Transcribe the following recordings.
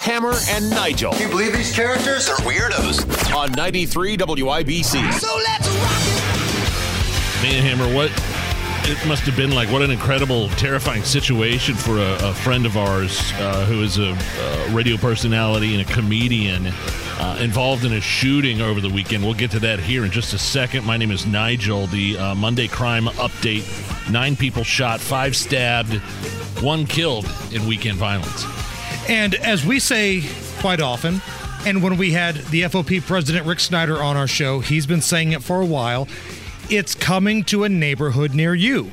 Hammer and Nigel. Can you believe these characters are weirdos? On 93 WIBC. So let's rock it! Man, Hammer, what? It must have been like, what an incredible, terrifying situation for a friend of ours who is a radio personality and a comedian involved in a shooting over the weekend. We'll get to that here in just a second. My name is Nigel. The Monday Crime Update. 9 people shot, 5 stabbed, 1 killed in weekend violence. And as we say quite often, and when we had the FOP president Rick Snyder on our show, he's been saying it for a while, it's coming to a neighborhood near you.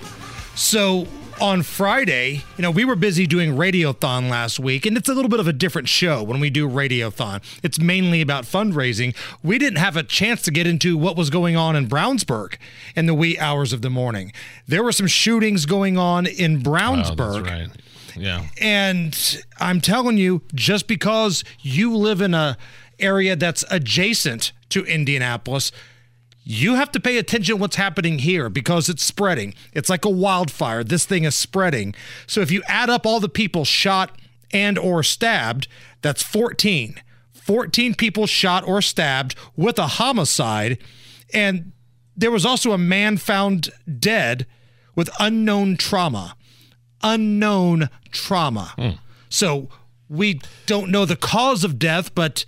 So on Friday, you know, we were busy doing Radiothon last week, and it's a little bit of a different show when we do Radiothon. It's mainly about fundraising. We didn't have a chance to get into what was going on in Brownsburg in the wee hours of the morning. There were some shootings going on in Brownsburg. Wow, that's right. Yeah. And I'm telling you, just because you live in an area that's adjacent to Indianapolis, you have to pay attention to what's happening here because it's spreading. It's like a wildfire. This thing is spreading. So if you add up all the people shot and or stabbed, that's 14. 14 people shot or stabbed with a homicide. And there was also a man found dead with unknown trauma. Unknown trauma. Mm. So we don't know the cause of death, but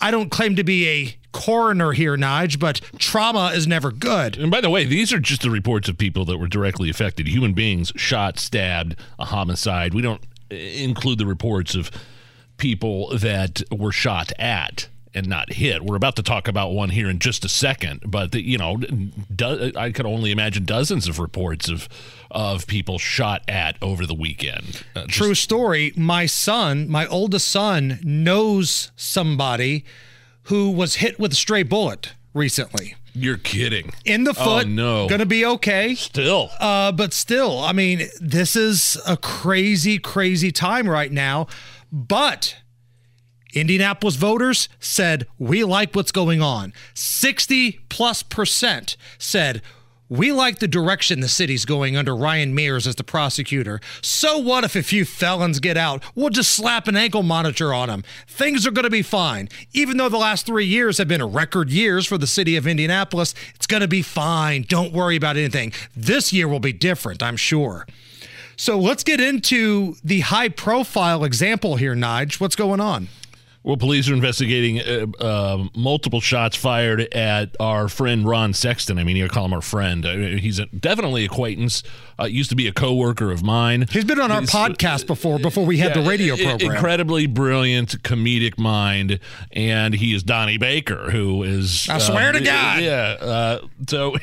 I don't claim to be a coroner here, Nige, but trauma is never good. And by the way, these are just the reports of people that were directly affected. Human beings shot, stabbed, a homicide. We don't include the reports of people that were shot at and not hit. We're about to talk about one here in just a second, but the, you know, I could only imagine dozens of reports of people shot at over the weekend. True story. My son, my oldest son, knows somebody who was hit with a stray bullet recently. You're kidding. In the foot. Oh, no. Gonna be okay. Still. But still, I mean, this is a crazy, crazy time right now. But Indianapolis voters said, we like what's going on. 60+% said, we like the direction the city's going under Ryan Mears as the prosecutor. So what if a few felons get out? We'll just slap an ankle monitor on them. Things are going to be fine. Even though the last 3 years have been record years for the city of Indianapolis, it's going to be fine. Don't worry about anything. This year will be different, I'm sure. So let's get into the high-profile example here, Nige. What's going on? Well, police are investigating multiple shots fired at our friend Ron Sexton. I mean, you call him our friend. I mean, he's definitely an acquaintance. Used to be a coworker of mine. He's been on our podcast before we had the radio program. Incredibly brilliant, comedic mind, and he is Donnie Baker, who is... I swear to God! Yeah. So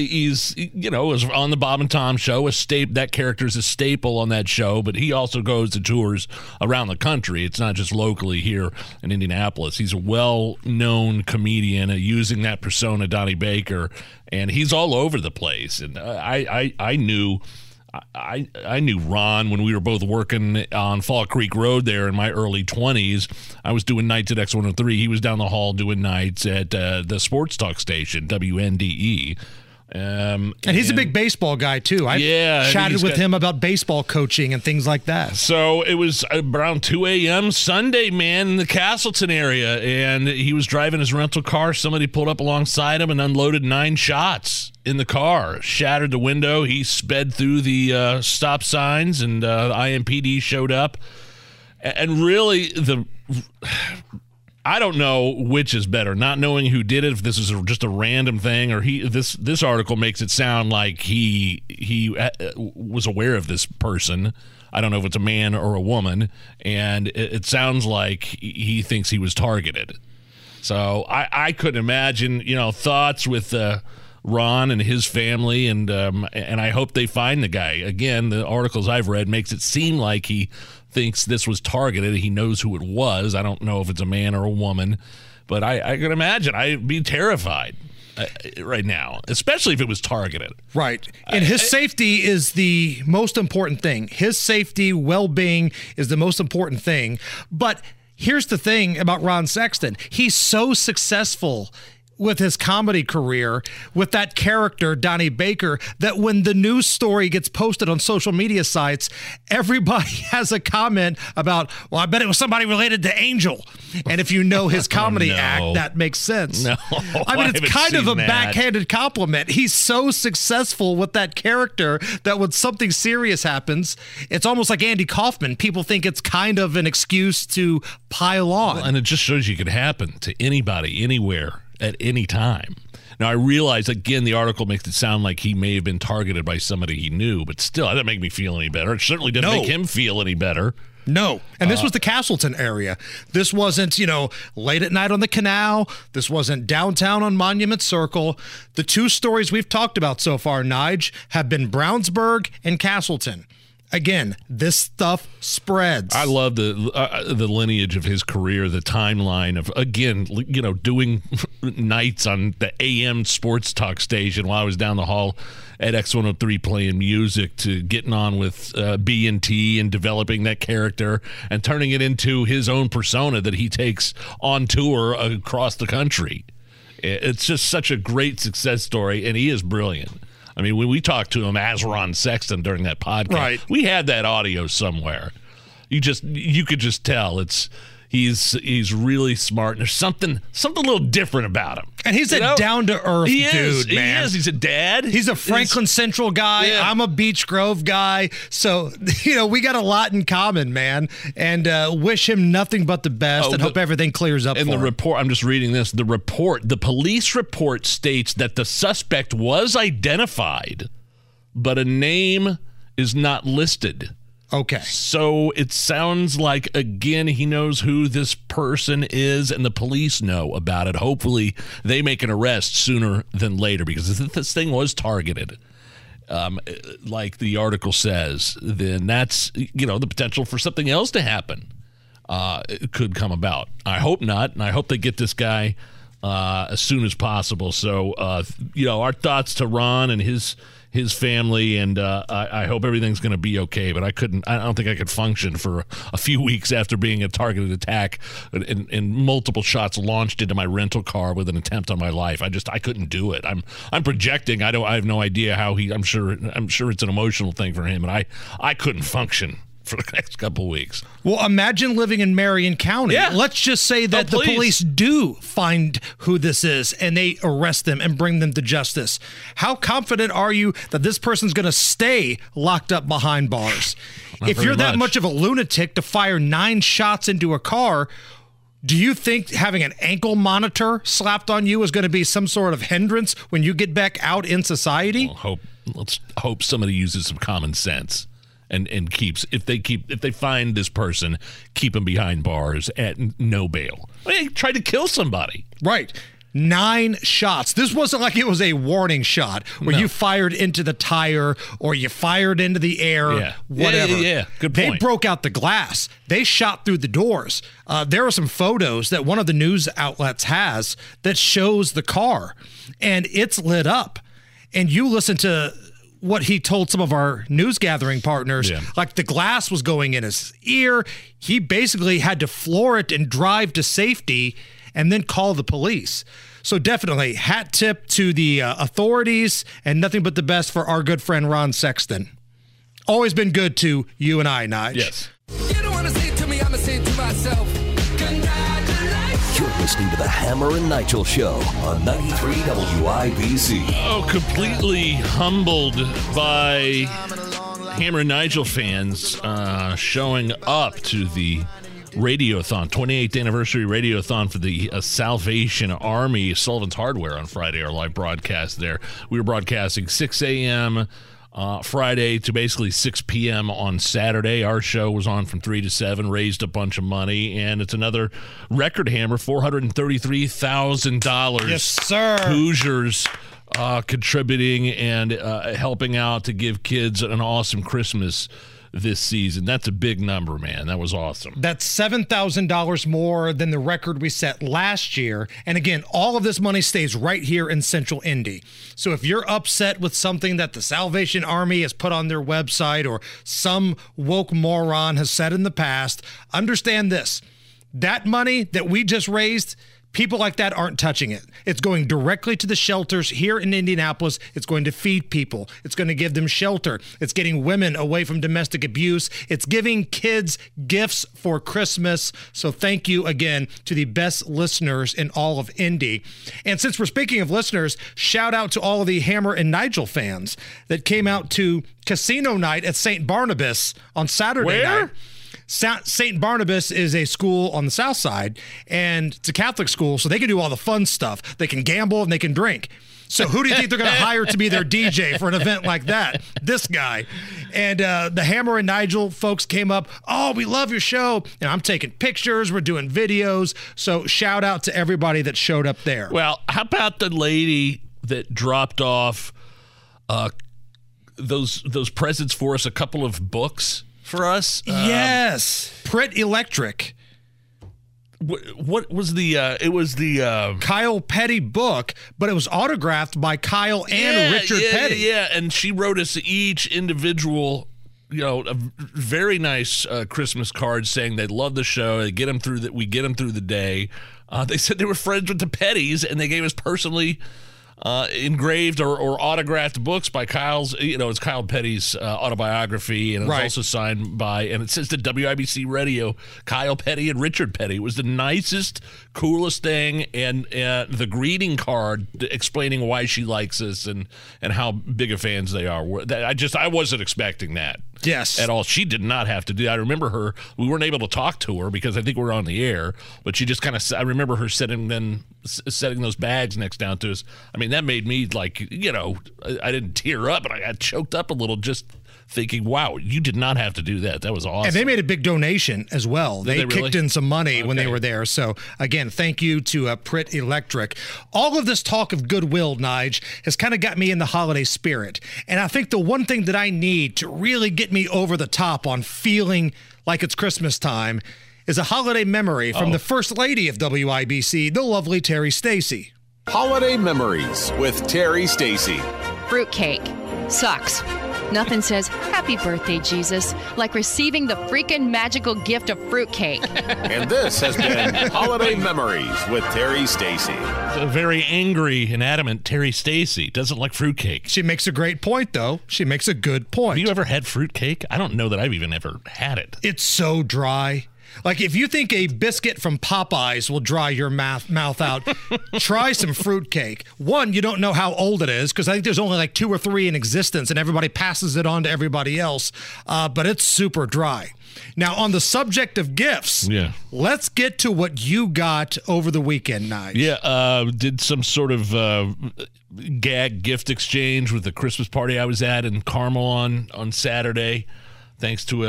he's, you know, was on the Bob and Tom show. That character's a staple on that show, but he also goes to tours around the country. It's not just locally here in Indianapolis. He's a well-known comedian using that persona, Donnie Baker, and he's all over the place. And I knew Ron when we were both working on Fall Creek Road there in my early 20s. I was doing nights at X103. He was down the hall doing nights at the sports talk station, WNDE. And he's a big baseball guy too. I've chatted with him about baseball coaching and things like that. So it was around 2 a.m. Sunday, man, in the Castleton area, and he was driving his rental car. Somebody pulled up alongside him and unloaded 9 shots in the car, shattered the window. He sped through the stop signs, and the IMPD showed up. And really, I don't know which is better, not knowing who did it, if this is just a random thing, or this article makes it sound like he was aware of this person. I don't know if it's a man or a woman, and it sounds like he thinks he was targeted. So I couldn't imagine, you know, thoughts with Ron and his family, and I hope they find the guy. Again, the articles I've read makes it seem like he thinks this was targeted. He knows who it was. I don't know if it's a man or a woman, but I can imagine I'd be terrified right now, especially if it was targeted. Right. And his safety is the most important thing. His safety, well-being is the most important thing. But here's the thing about Ron Sexton. He's so successful with his comedy career, with that character, Donnie Baker, that when the news story gets posted on social media sites, everybody has a comment about, well, I bet it was somebody related to Angel. And if you know his comedy act, that makes sense. No, I mean, it's kind of a backhanded compliment. He's so successful with that character that when something serious happens, it's almost like Andy Kaufman. People think it's kind of an excuse to pile on. Well, and it just shows you it could happen to anybody, anywhere, at any time. Now, I realize, again, the article makes it sound like he may have been targeted by somebody he knew, but still, that didn't make me feel any better. It certainly didn't make him feel any better. No. And this was the Castleton area. This wasn't, late at night on the canal. This wasn't downtown on Monument Circle. The two stories we've talked about so far, Nige, have been Brownsburg and Castleton. Again, this stuff spreads. I love the lineage of his career, the timeline of, again, doing nights on the AM sports talk station while I was down the hall at X103 playing music, to getting on with B&T and developing that character and turning it into his own persona that he takes on tour across the country. It's just such a great success story, and he is brilliant. I mean, when we talked to him as Ron Sexton during that podcast, we had that audio somewhere. You could just tell he's really smart, and there's something a little different about him. And he's a down-to-earth dude, man. He is. He's a dad. He's a Franklin Central guy. Yeah. I'm a Beech Grove guy. So, we got a lot in common, man. And wish him nothing but the best and hope everything clears up for him. And the report, I'm just reading this, the police report states that the suspect was identified, but a name is not listed. Okay. So it sounds like, again, he knows who this person is, and the police know about it. Hopefully they make an arrest sooner than later, because if this thing was targeted, like the article says, then that's, the potential for something else to happen could come about. I hope not, and I hope they get this guy as soon as possible. So, our thoughts to Ron and his family, and I hope everything's going to be okay, but I don't think I could function for a few weeks after being a targeted attack and multiple shots launched into my rental car with an attempt on my life. I couldn't do it. I'm projecting. I have no idea how I'm sure it's an emotional thing for him, and I couldn't function for the next couple of weeks. Well, imagine living in Marion County. Yeah. Let's just say that the police do find who this is and they arrest them and bring them to justice. How confident are you that this person's going to stay locked up behind bars? If you're that much of a lunatic to fire 9 shots into a car, do you think having an ankle monitor slapped on you is going to be some sort of hindrance when you get back out in society? Well, let's hope somebody uses some common sense. And if they find this person, keep him behind bars at no bail. I mean, he tried to kill somebody. Right. 9 shots. This wasn't like it was a warning shot where you fired into the tire or you fired into the air, whatever. Yeah, good point. They broke out the glass. They shot through the doors. There are some photos that one of the news outlets has that shows the car, and it's lit up. And you listen to what he told some of our news gathering partners, like the glass was going in his ear. He basically had to floor it and drive to safety and then call the police. So definitely hat tip to the authorities, and nothing but the best for our good friend, Ron Sexton. Always been good to you and I, Nige. Yes. You don't want to say it to me, I'm going to say it to myself. You're listening to The Hammer and Nigel Show on 93 WIBC. Oh, completely humbled by Hammer and Nigel fans showing up to the Radiothon, 28th anniversary Radiothon for the Salvation Army, Sullivan's Hardware on Friday, our live broadcast there. We were broadcasting 6 a.m. Friday to basically 6 p.m. on Saturday. Our show was on from 3 to 7, raised a bunch of money, and it's another record, Hammer, $433,000. Yes, sir. Hoosiers contributing and helping out to give kids an awesome Christmas this season. That's a big number, man. That was awesome. That's $7,000 more than the record we set last year. And again, all of this money stays right here in Central Indy. So if you're upset with something that the Salvation Army has put on their website or some woke moron has said in the past, understand this. That money that we just raised, people like that aren't touching it. It's going directly to the shelters here in Indianapolis. It's going to feed people. It's going to give them shelter. It's getting women away from domestic abuse. It's giving kids gifts for Christmas. So thank you again to the best listeners in all of Indy. And since we're speaking of listeners, shout out to all of the Hammer and Nigel fans that came out to Casino Night at St. Barnabas on Saturday night. St. Barnabas is a school on the south side, and it's a Catholic school, so they can do all the fun stuff. They can gamble and they can drink. So who do you think they're going to hire to be their DJ for an event like that? This guy. And the Hammer and Nigel folks came up, oh, we love your show. And I'm taking pictures. We're doing videos. So shout out to everybody that showed up there. Well, how about the lady that dropped off those presents for us, a couple of books? For us, yes, Pret Electric. What was the? It was the Kyle Petty book, but it was autographed by Kyle and Richard Petty. Yeah, and she wrote us each individual, a very nice Christmas card saying they love the show. They get them through that. We get them through the day. They said they were friends with the Pettys, and they gave us personally engraved or autographed books by Kyle's, it's Kyle Petty's autobiography, and it was also signed by, and it says to WIBC Radio, Kyle Petty and Richard Petty. It was the nicest, coolest thing, and the greeting card explaining why she likes us and how big of fans they are. I wasn't expecting that. Yes. At all. She did not have to do that. I remember her. We weren't able to talk to her because I think we were on the air, but she just kind of, I remember her setting those bags next down to us. I mean, that made me I didn't tear up, but I got choked up a little just thinking, wow, you did not have to do that. That was awesome. And they made a big donation as well. They kicked in some money when they were there. So, again, thank you to Pret Electric. All of this talk of goodwill, Nige, has kind of got me in the holiday spirit. And I think the one thing that I need to really get me over the top on feeling like it's Christmas time is a holiday memory from the First Lady of WIBC, the lovely Terry Stacy. Holiday Memories with Terry Stacy. Fruitcake sucks. Nothing says, happy birthday, Jesus, like receiving the freaking magical gift of fruitcake. And this has been Holiday Memories with Terry Stacy. A very angry and adamant Terry Stacy doesn't like fruitcake. She makes a great point, though. She makes a good point. Have you ever had fruitcake? I don't know that I've even ever had it. It's so dry. Like, if you think a biscuit from Popeyes will dry your mouth out, try some fruitcake. One, you don't know how old it is, because I think there's only like 2 or 3 in existence, and everybody passes it on to everybody else. But it's super dry. Now, on the subject of gifts, let's get to what you got over the weekend, Nige. Yeah, did some sort of gag gift exchange with the Christmas party I was at in Carmel on Saturday. Thanks to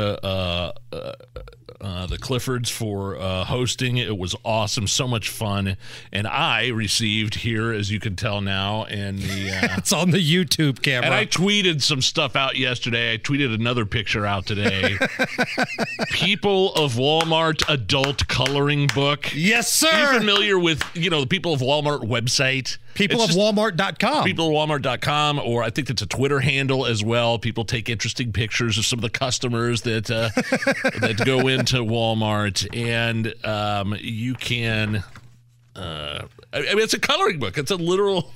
the Cliffords for hosting. It was awesome, so much fun. And I received here, as you can tell now, and it's on the YouTube camera. And I tweeted some stuff out yesterday. I tweeted another picture out today. People of Walmart adult coloring book. Yes, sir. Are you familiar with the People of Walmart website? Peopleofwalmart.com. Peopleofwalmart.com, or I think it's a Twitter handle as well. People take interesting pictures of some of the customers that that go into Walmart, and you can. It's a coloring book. It's a literal.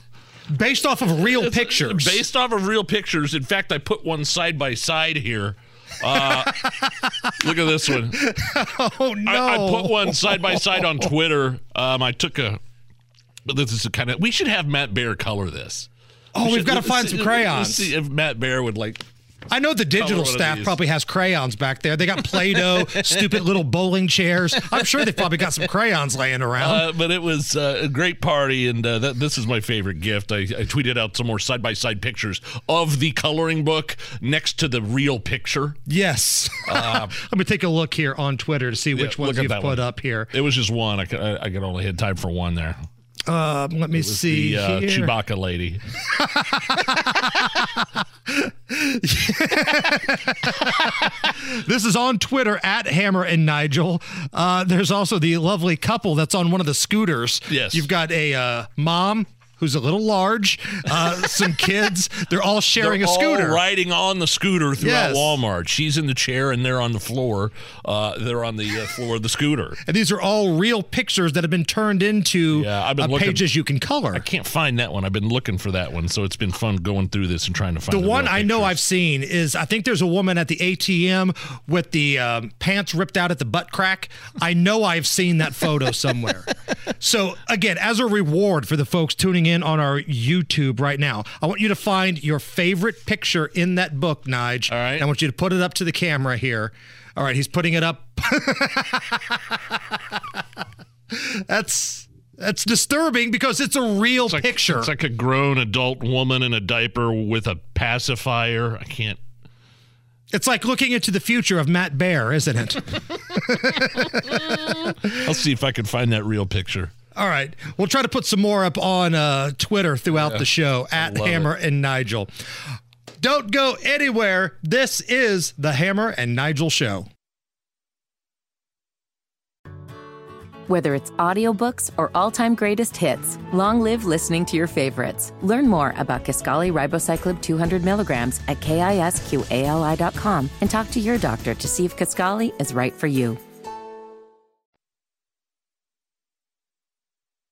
Based off of real pictures. Based off of real pictures. In fact, I put one side by side here. Look at this one. Oh no! I put one side by side on Twitter. I took a. But this is we should have Matt Baer color this. Oh, we've got to find some crayons. Let's see if Matt Baer would like. I know the digital staff probably has crayons back there. They got Play-Doh, stupid little bowling chairs. I'm sure they've probably got some crayons laying around. But it was a great party, and this is my favorite gift. I tweeted out some more side-by-side pictures of the coloring book next to the real picture. Yes. Let me take a look here on Twitter to see which ones you've put up here. It was just one. I could only had time for one there. Let me see. The Chewbacca lady. This is on Twitter at Hammer and Nigel. There's also the lovely couple that's on one of the scooters. Yes. You've got a mom who's a little large, some kids. They're all sharing a scooter. All riding on the scooter throughout Walmart. She's in the chair and they're on the floor. They're on the floor of the scooter. And these are all real pictures that have been turned into pages you can color. I can't find that one. I've been looking for that one, so it's been fun going through this and trying to find the one I know I've seen is, I think there's a woman at the ATM with the pants ripped out at the butt crack. I know I've seen that photo somewhere. So, again, as a reward for the folks tuning in on our YouTube right now, I want you to find your favorite picture in that book, Nige. All right. I want you to put it up to the camera here. All right, he's putting it up. That's disturbing because it's a real picture. It's like a grown adult woman in a diaper with a pacifier. I can't. It's like looking into the future of Matt Baer, isn't it? I'll see if I can find that real picture. All right. We'll try to put some more up on Twitter throughout the show, at Hammer and Nigel. Don't go anywhere. This is the Hammer and Nigel Show. Whether it's audiobooks or all-time greatest hits, long live listening to your favorites. Learn more about Kisqali Ribocyclib 200 milligrams at KISQALI.com and talk to your doctor to see if Kisqali is right for you.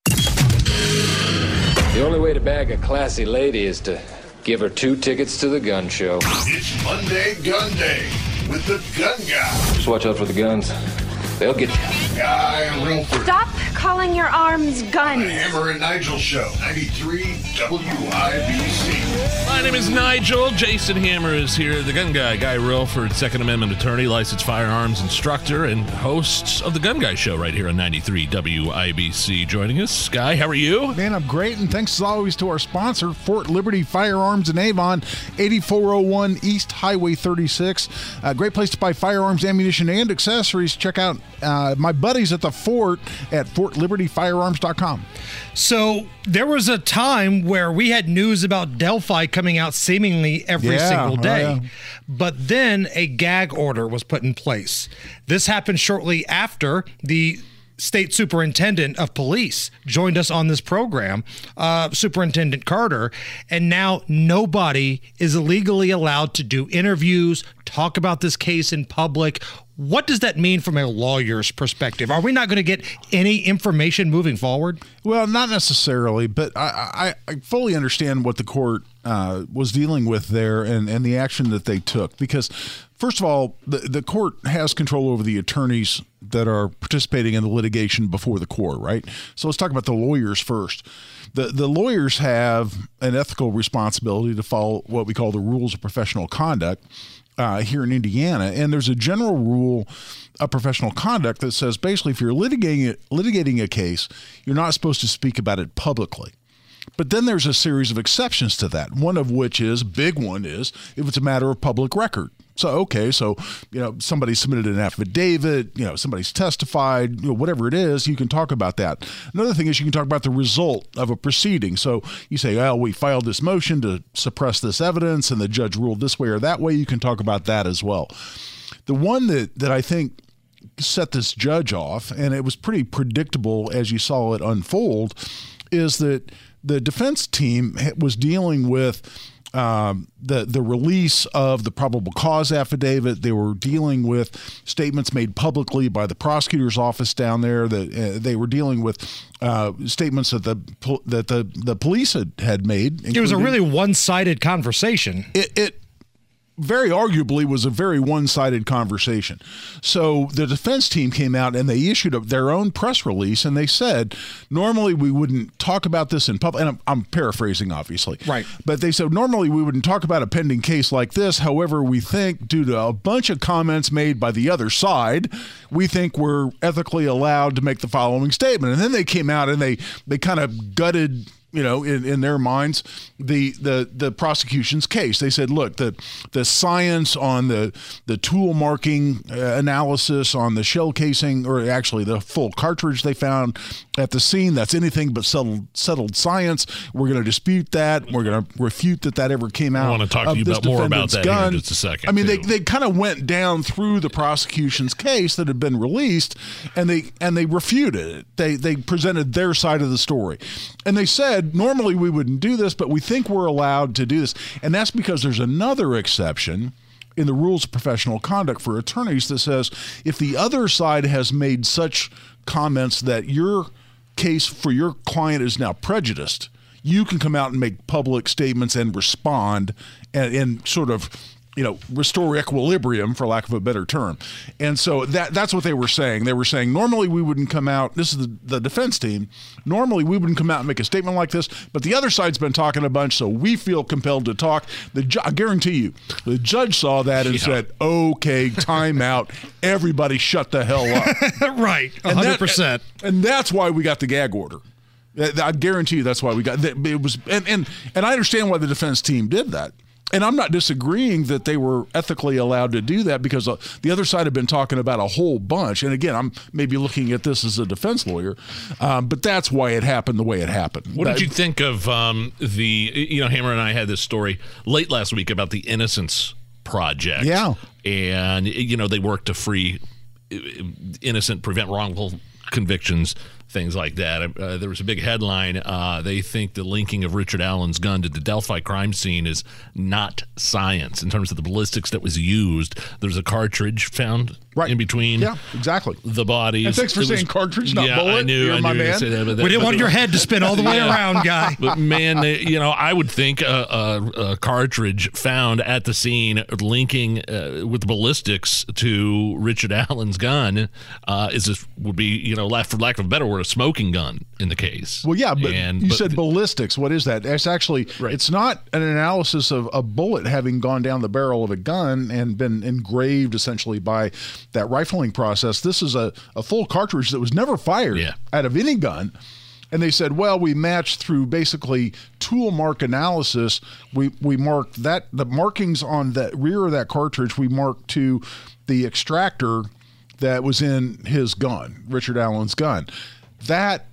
The only way to bag a classy lady is to give her 2 tickets to the gun show. It's Monday Gun Day with the Gun Guy. Just watch out for the guns. They'll get you. Guy Rilford. Stop calling your arms guns. The Hammer and Nigel Show, 93 WIBC. My name is Nigel. Jason Hammer is here. The Gun Guy, Guy Rilford, Second Amendment attorney, licensed firearms instructor, and hosts of The Gun Guy Show right here on 93 WIBC. Joining us, Guy, how are you? Man, I'm great, and thanks as always to our sponsor, Fort Liberty Firearms in Avon, 8401 East Highway 36. A great place to buy firearms, ammunition, and accessories. Check out my buddies at the Fort at FortLibertyFirearms.com. So there was a time where we had news about Delphi coming out seemingly every single day, but then a gag order was put in place. This happened shortly after the State Superintendent of Police joined us on this program, Superintendent Carter, and now nobody is legally allowed to do interviews, talk about this case in public. What does that mean from a lawyer's perspective? Are we not going to get any information moving forward? Well, not necessarily, but I fully understand what the court was dealing with there and the action that they took. Because, first of all, the court has control over the attorneys that are participating in the litigation before the court, right? So let's talk about the lawyers first. The lawyers have an ethical responsibility to follow what we call the rules of professional conduct. Here in Indiana, and there's a general rule of professional conduct that says basically if you're litigating a case, you're not supposed to speak about it publicly. But then there's a series of exceptions to that, one of which is, big one is, if it's a matter of public record. So, okay, so, you know, somebody submitted an affidavit, you know, somebody's testified, you know, whatever it is, you can talk about that. Another thing is you can talk about the result of a proceeding. So you say, well, we filed this motion to suppress this evidence and the judge ruled this way or that way. You can talk about that as well. The one that I think set this judge off, and it was pretty predictable as you saw it unfold, is that the defense team was dealing with the release of the probable cause affidavit. They were dealing with statements made publicly by the prosecutor's office down there. That they were dealing with statements that the police had made. It was a really one-sided conversation. It very arguably was a very one-sided conversation. So the defense team came out and they issued their own press release and they said, normally we wouldn't talk about this in public. And I'm paraphrasing, obviously. Right. But they said, normally we wouldn't talk about a pending case like this. However, we think due to a bunch of comments made by the other side, we think we're ethically allowed to make the following statement. And then they came out and they kind of gutted you know, in their minds, the prosecution's case. They said, look, the science on the tool marking analysis on the shell casing, or actually the full cartridge they found at the scene, that's anything but settled science. We're going to dispute that. We're going to refute that ever came out. I want to talk to you more about that in just a second. I mean, they kind of went down through the prosecution's case that had been released, and they refuted it. They presented their side of the story, and they said normally we wouldn't do this, but we think we're allowed to do this, and that's because there's another exception in the rules of professional conduct for attorneys that says if the other side has made such comments that your case for your client is now prejudiced, you can come out and make public statements and respond and sort of, you know, restore equilibrium, for lack of a better term. And so that's what they were saying. They were saying, normally we wouldn't come out, this is the defense team, normally we wouldn't come out and make a statement like this, but the other side's been talking a bunch, so we feel compelled to talk. I guarantee you, the judge saw that and said, okay, time out. Everybody shut the hell up. Right, 100%. And that's why we got the gag order. I guarantee you that's why we got it. Was and I understand why the defense team did that. And I'm not disagreeing that they were ethically allowed to do that, because the other side had been talking about a whole bunch. And again, I'm maybe looking at this as a defense lawyer, but that's why it happened the way it happened. What did you think of Hammer and I had this story late last week about the Innocence Project. Yeah. And, you know, they work to free innocent, prevent wrongful convictions, things like that. There was a big headline. They think the linking of Richard Allen's gun to the Delphi crime scene is not science in terms of the ballistics that was used. There's a cartridge found in between the bodies. And thanks for saying cartridge, not bullet. I knew. I knew. We didn't want your head to spin all the way around, guy. But man, I would think a cartridge found at the scene linking with ballistics to Richard Allen's gun would be left, for lack of a better word, a smoking gun in the case. Well, yeah, but you said ballistics. What is that? It's actually, it's not an analysis of a bullet having gone down the barrel of a gun and been engraved essentially by that rifling process. This is a full cartridge that was never fired out of any gun. And they said, well, we matched through basically tool mark analysis. We marked that, the markings on the rear of that cartridge, we marked to the extractor that was in his gun, Richard Allen's gun. That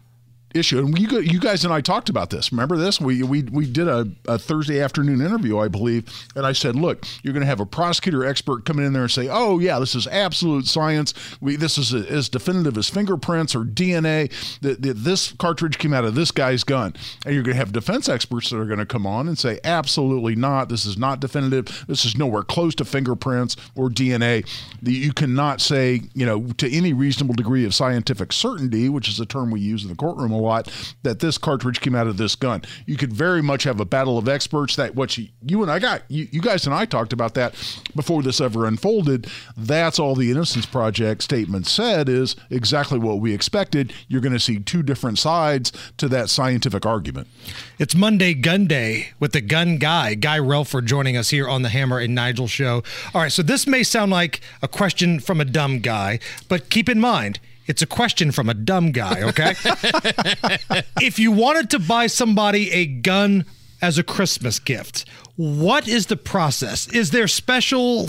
issue, and you guys and I talked about this. Remember this? We did a Thursday afternoon interview, I believe, and I said, look, you're going to have a prosecutor expert coming in there and say, oh yeah, this is absolute science. This is as definitive as fingerprints or DNA. This cartridge came out of this guy's gun. And you're going to have defense experts that are going to come on and say, absolutely not. This is not definitive. This is nowhere close to fingerprints or DNA. You cannot say, to any reasonable degree of scientific certainty, which is a term we use in the courtroom a lot, that this cartridge came out of this gun. You could very much have a battle of experts. That what you guys and I talked about that before this ever unfolded. That's all the Innocence Project statement said, is exactly what we expected. You're going to see two different sides to that scientific argument. It's Monday Gun Day with the gun guy, Guy Relford, joining us here on the Hammer and Nigel show. All right, so this may sound like a question from a dumb guy, but keep in mind, it's a question from a dumb guy, okay? If you wanted to buy somebody a gun as a Christmas gift, what is the process? Is there special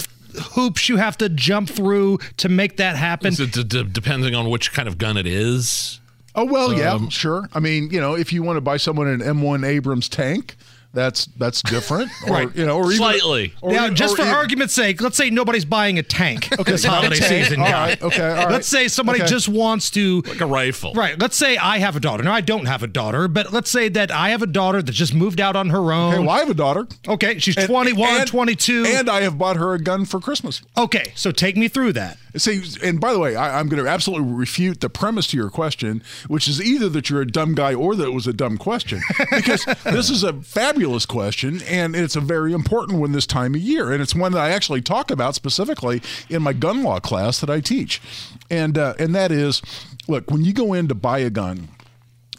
hoops you have to jump through to make that happen? Depending on which kind of gun it is. Oh, well, yeah, sure. I mean, if you want to buy someone an M1 Abrams tank, that's different, right? Or slightly. Even, for argument's sake, let's say nobody's buying a tank. Okay, this holiday season. All right. Okay. All right. Let's say somebody just wants to, like, a rifle. Right. Let's say I have a daughter. No, I don't have a daughter, but let's say that I have a daughter that just moved out on her own. Okay, well, I have a daughter. Okay, she's 21, 22, and I have bought her a gun for Christmas. Okay, so take me through that. See, and by the way, I'm going to absolutely refute the premise to your question, which is either that you're a dumb guy or that it was a dumb question, because this is a fabulous question, and it's a very important one this time of year, and it's one that I actually talk about specifically in my gun law class that I teach, and that is, look, when you go in to buy a gun,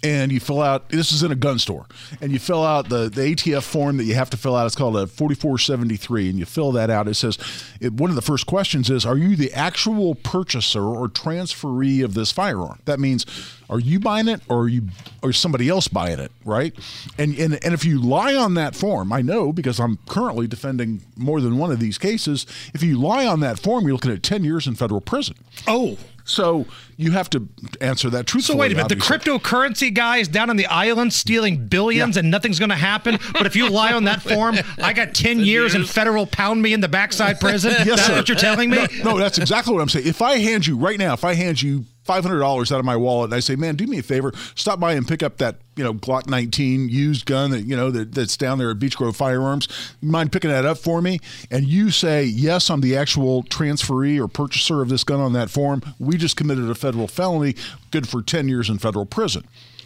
and you fill out, this is in a gun store, and you fill out the ATF form that you have to fill out. It's called a 4473, and you fill that out. It says, one of the first questions is, are you the actual purchaser or transferee of this firearm? That means, are you buying it or is somebody else buying it, right? And if you lie on that form, I know because I'm currently defending more than one of these cases, if you lie on that form, you're looking at 10 years in federal prison. Oh, so you have to answer that truthfully. So wait a minute, obviously. The cryptocurrency guy is down on the island stealing billions and nothing's going to happen. But if you lie on that form, I got 10 years in federal pound me in the backside prison. Yes, that's sir. What you're telling me? No, that's exactly what I'm saying. If I hand you $500 out of my wallet and I say, man, do me a favor, stop by and pick up that, Glock 19 used gun that, that's down there at Beech Grove Firearms. Mind picking that up for me? And you say, yes, I'm the actual transferee or purchaser of this gun on that form. We just committed a federal felony, good for 10 years in federal prison.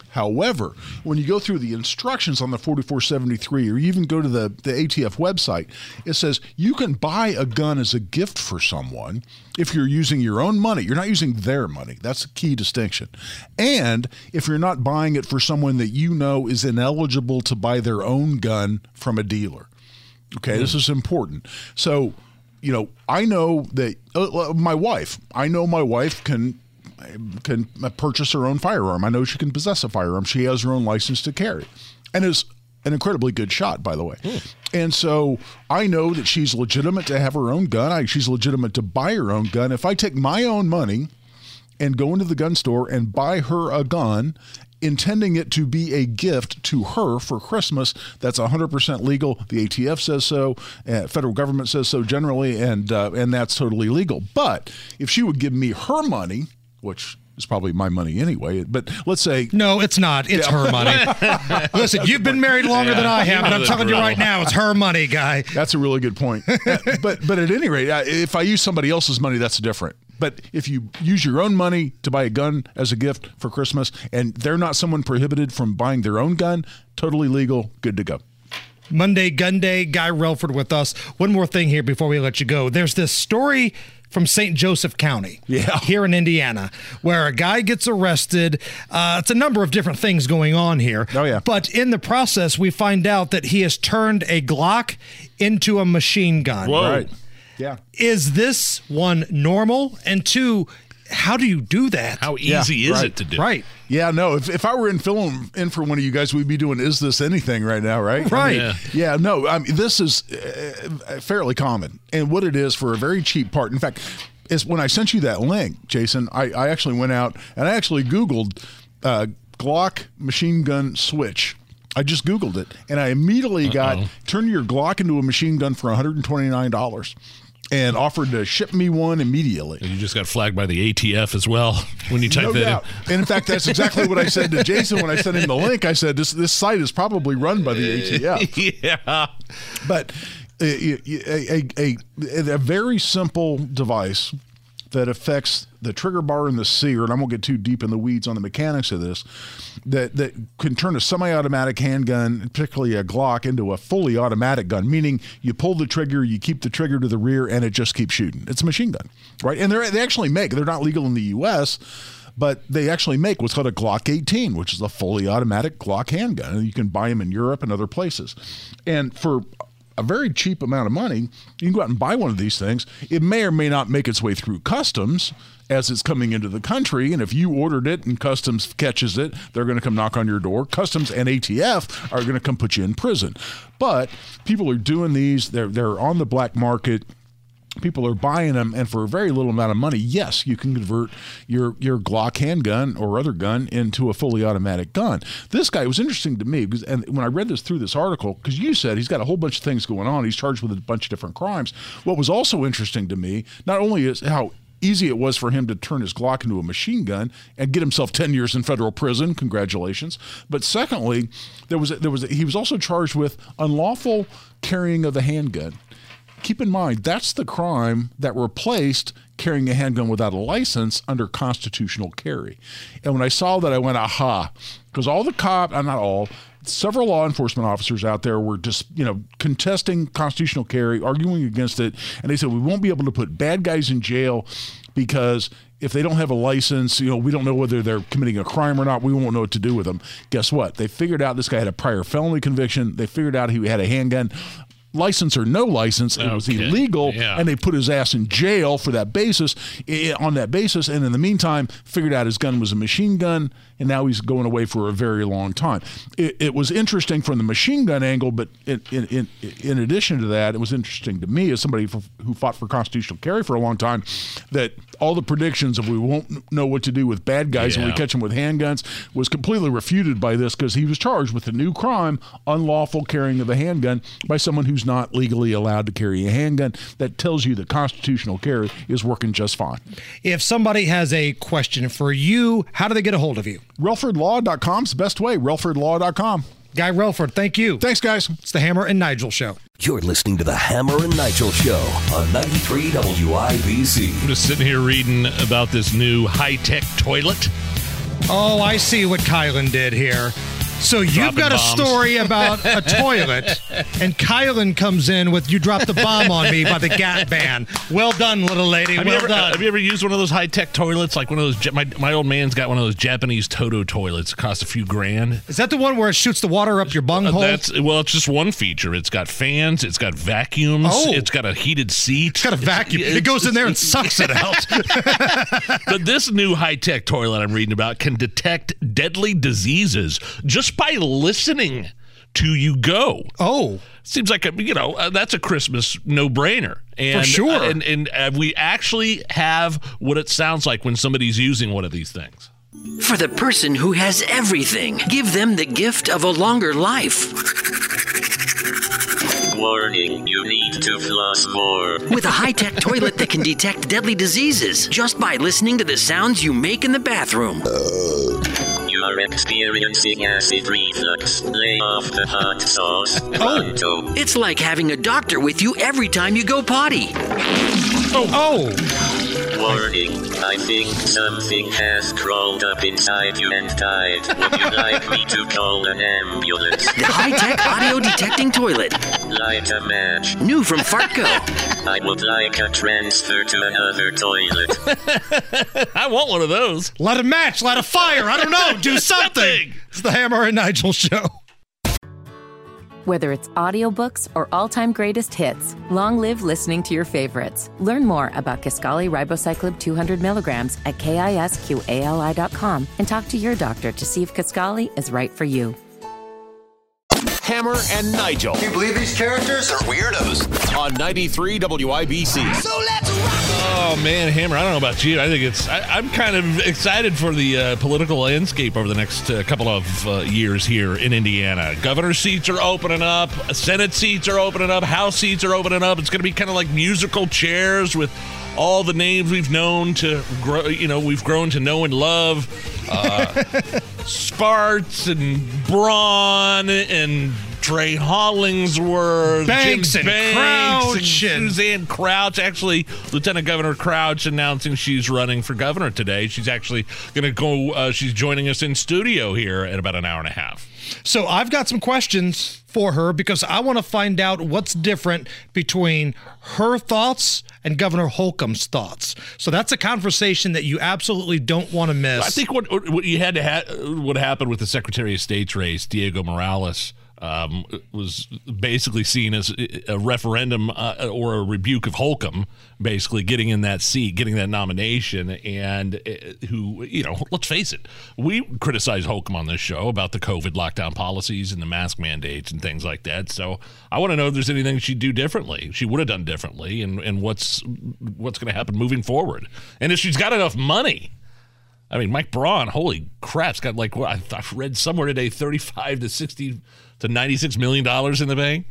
However, when you go through the instructions on the 4473 or you even go to the ATF website, it says you can buy a gun as a gift for someone if you're using your own money. You're not using their money. That's a key distinction. And if you're not buying it for someone that you know is ineligible to buy their own gun from a dealer. Okay, This is important. So, I know that my wife can purchase her own firearm. I know she can possess a firearm. She has her own license to carry and is an incredibly good shot, by the way. Cool. And so I know that she's legitimate to have her own gun. She's legitimate to buy her own gun. If I take my own money and go into the gun store and buy her a gun, intending it to be a gift to her for Christmas, that's 100% legal. The ATF says so, federal government says so generally, and that's totally legal. But if she would give me her money, which is probably my money anyway, but let's say... No, it's not. It's her money. Listen, you've been married longer than I have, and I'm talking to you right now. It's her money, guy. That's a really good point. But at any rate, if I use somebody else's money, that's different. But if you use your own money to buy a gun as a gift for Christmas, and they're not someone prohibited from buying their own gun, totally legal, good to go. Monday Gun Day, Guy Relford with us. One more thing here before we let you go. There's this story from St. Joseph County here in Indiana, where a guy gets arrested. It's a number of different things going on here. Oh, yeah. But in the process, we find out that he has turned a Glock into a machine gun. Whoa. Right. Yeah. Is this one normal? And two, how do you do that? How easy is it to do? Right. Yeah, no. If I were in for one of you guys, we'd be doing "Is this anything?" right now, right? Right. No. I mean, this is fairly common, and what it is for a very cheap part. In fact, is when I sent you that link, Jason, I actually went out and I actually Googled Glock machine gun switch. I just Googled it, and I immediately got turn your Glock into a machine gun for $129. And offered to ship me one immediately. And you just got flagged by the ATF as well when you type that in. And in fact, that's exactly what I said to Jason when I sent him the link. I said, this site is probably run by the ATF. Yeah. But a very simple device that affects the trigger bar and the sear, and I won't get too deep in the weeds on the mechanics of this, that can turn a semi-automatic handgun, particularly a Glock, into a fully automatic gun, meaning you pull the trigger, you keep the trigger to the rear, and it just keeps shooting. It's a machine gun, right? And they're not legal in the U.S., but they actually make what's called a Glock 18, which is a fully automatic Glock handgun, and you can buy them in Europe and other places. And for a very cheap amount of money, you can go out and buy one of these things. It may or may not make its way through customs as it's coming into the country. And if you ordered it and customs catches it, they're going to come knock on your door. Customs and ATF are going to come put you in prison. But people are doing these. They're on the black market. People are buying them, and for a very little amount of money, yes, you can convert your Glock handgun or other gun into a fully automatic gun. This guy was interesting to me, because, and when I read this through this article, because you said he's got a whole bunch of things going on. He's charged with a bunch of different crimes. What was also interesting to me, not only is how easy it was for him to turn his Glock into a machine gun and get himself 10 years in federal prison, congratulations, but secondly, he was also charged with unlawful carrying of the handgun. Keep in mind, that's the crime that replaced carrying a handgun without a license under constitutional carry. And when I saw that, I went, aha, because several law enforcement officers out there were just, contesting constitutional carry, arguing against it. And they said, we won't be able to put bad guys in jail because if they don't have a license, you know, we don't know whether they're committing a crime or not. We won't know what to do with them. Guess what? They figured out this guy had a prior felony conviction. They figured out he had a handgun. License or no license, it was illegal, and they put his ass in jail for that basis, on that basis, and in the meantime, figured out his gun was a machine gun, and now he's going away for a very long time. It was interesting from the machine gun angle, but in addition to that, it was interesting to me as somebody who fought for constitutional carry for a long time, that all the predictions of we won't know what to do with bad guys when we catch them with handguns was completely refuted by this, because he was charged with a new crime, unlawful carrying of a handgun by someone who's not legally allowed to carry a handgun. That tells you that constitutional carry is working just fine. If somebody has a question for you, how do they get a hold of you? RelfordLaw.com is the best way. RelfordLaw.com. Guy Relford, thank you. Thanks, guys. It's the Hammer and Nigel Show. You're listening to the Hammer and Nigel Show on 93 WIBC. I'm just sitting here reading about this new high-tech toilet. Oh, I see what Kylan did here. So you've got a story about a toilet, and Kylan comes in with, you dropped the bomb on me by the Gap Band. Well done, little lady. Well done. Have you ever used one of those high-tech toilets? Like one of those, my old man's got one of those Japanese Toto toilets. It costs a few grand. Is that the one where it shoots the water up your bunghole? Well, it's just one feature. It's got fans. It's got vacuums. Oh. It's got a heated seat. It's got a vacuum. It goes in there and sucks it out. But this new high-tech toilet I'm reading about can detect deadly diseases just by listening to you go. Oh. Seems like, that's a Christmas no-brainer. And, for sure. And we actually have what it sounds like when somebody's using one of these things. For the person who has everything, give them the gift of a longer life. Warning, you need to floss more. With a high-tech toilet that can detect deadly diseases just by listening to the sounds you make in the bathroom. Are experiencing acid reflux. Lay off the hot sauce. Pronto. Oh. It's like having a doctor with you every time you go potty. Oh! Warning, I think something has crawled up inside you and died. Would you like me to call an ambulance? The high-tech audio detecting toilet. Light a match. New from Fartco. I would like a transfer to another toilet. I want one of those. Light a match, light a fire, I don't know, do something. It's the Hammer and Nigel Show. Whether it's audiobooks or all-time greatest hits, long live listening to your favorites. Learn more about Kisqali Ribocyclib 200 milligrams at KISQALI.com and talk to your doctor to see if Kisqali is right for you. Hammer and Nigel. Can you believe these characters are weirdos? On 93 WIBC. So let's rock! Oh, man, Hammer, I don't know about you. I think I'm kind of excited for the political landscape over the next couple of years here in Indiana. Governor seats are opening up. Senate seats are opening up. House seats are opening up. It's going to be kind of like musical chairs with all the names we've known to grow, we've grown to know and love. Sparts and Braun and Trey Hollingsworth, Banks, Jim Banks, Crouch, and Suzanne Crouch. Actually, Lieutenant Governor Crouch announcing she's running for governor today. She's actually going to go. She's joining us in studio here in about an hour and a half. So I've got some questions for her because I want to find out what's different between her thoughts and Governor Holcomb's thoughts. So that's a conversation that you absolutely don't want to miss. I think what happened with the Secretary of State's race, Diego Morales, was basically seen as a referendum or a rebuke of Holcomb, basically getting in that seat, getting that nomination, and let's face it, we criticize Holcomb on this show about the COVID lockdown policies and the mask mandates and things like that. So I want to know if there's anything she'd do differently, she would have done differently, and what's going to happen moving forward, and if she's got enough money. I mean, Mike Braun, holy crap, has got I've read somewhere today, $35 to $60 to $96 million in the bank.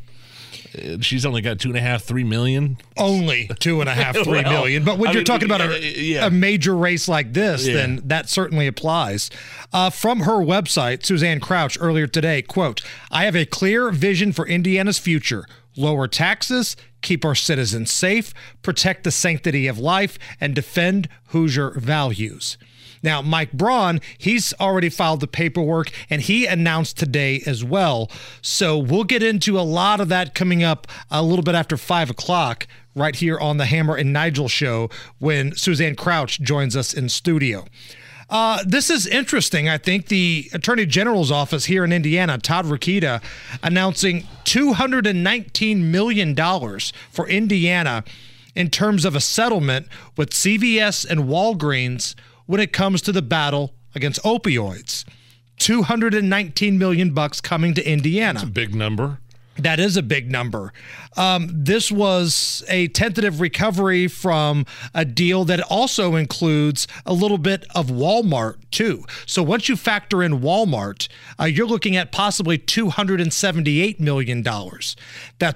She's only got $2.5-3 million. Only $2.5-3 million. But when you're talking about a major race like this, then that certainly applies. From her website, Suzanne Crouch earlier today, quote, "I have a clear vision for Indiana's future. Lower taxes, keep our citizens safe, protect the sanctity of life, and defend Hoosier values." Now, Mike Braun, he's already filed the paperwork, and he announced today as well. So we'll get into a lot of that coming up a little bit after 5 o'clock right here on the Hammer and Nigel show when Suzanne Crouch joins us in studio. This is interesting, I think. The Attorney General's office here in Indiana, Todd Rikita, announcing $219 million for Indiana in terms of a settlement with CVS and Walgreens when it comes to the battle against opioids. $219 million coming to Indiana. That's a big number. That is a big number. This was a tentative recovery from a deal that also includes a little bit of Walmart, too. So once you factor in Walmart, you're looking at possibly $278 million. That's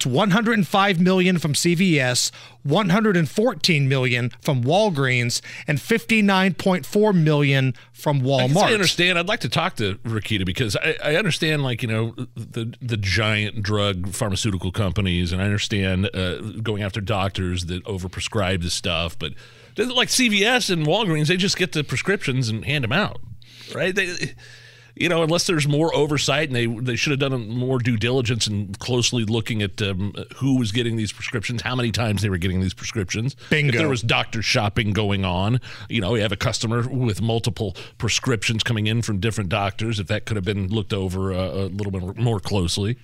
$105 million from CVS, $114 million from Walgreens, and $59.4 million from Walmart. I understand. I'd like to talk to Rikita because I understand, like, you know, the giant drug pharmaceutical companies, and I understand going after doctors that overprescribe this stuff, but like CVS and Walgreens, they just get the prescriptions and hand them out, right? They, you know, unless there's more oversight, and they should have done more due diligence and closely looking at who was getting these prescriptions, how many times they were getting these prescriptions. Bingo. If there was doctor shopping going on, you know, you have a customer with multiple prescriptions coming in from different doctors, if that could have been looked over a little bit more closely.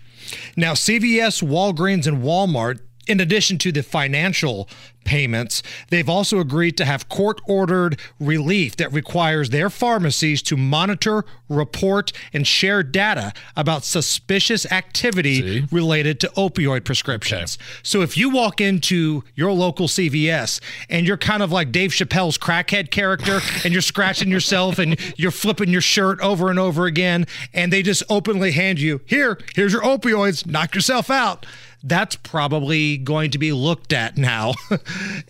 Now, CVS, Walgreens, and Walmart, in addition to the financial payments, they've also agreed to have court-ordered relief that requires their pharmacies to monitor, report, and share data about suspicious activity related to opioid prescriptions. Okay. So if you walk into your local CVS and you're kind of like Dave Chappelle's crackhead character and you're scratching yourself and you're flipping your shirt over and over again, and they just openly hand you, here's your opioids, knock yourself out. That's probably going to be looked at now.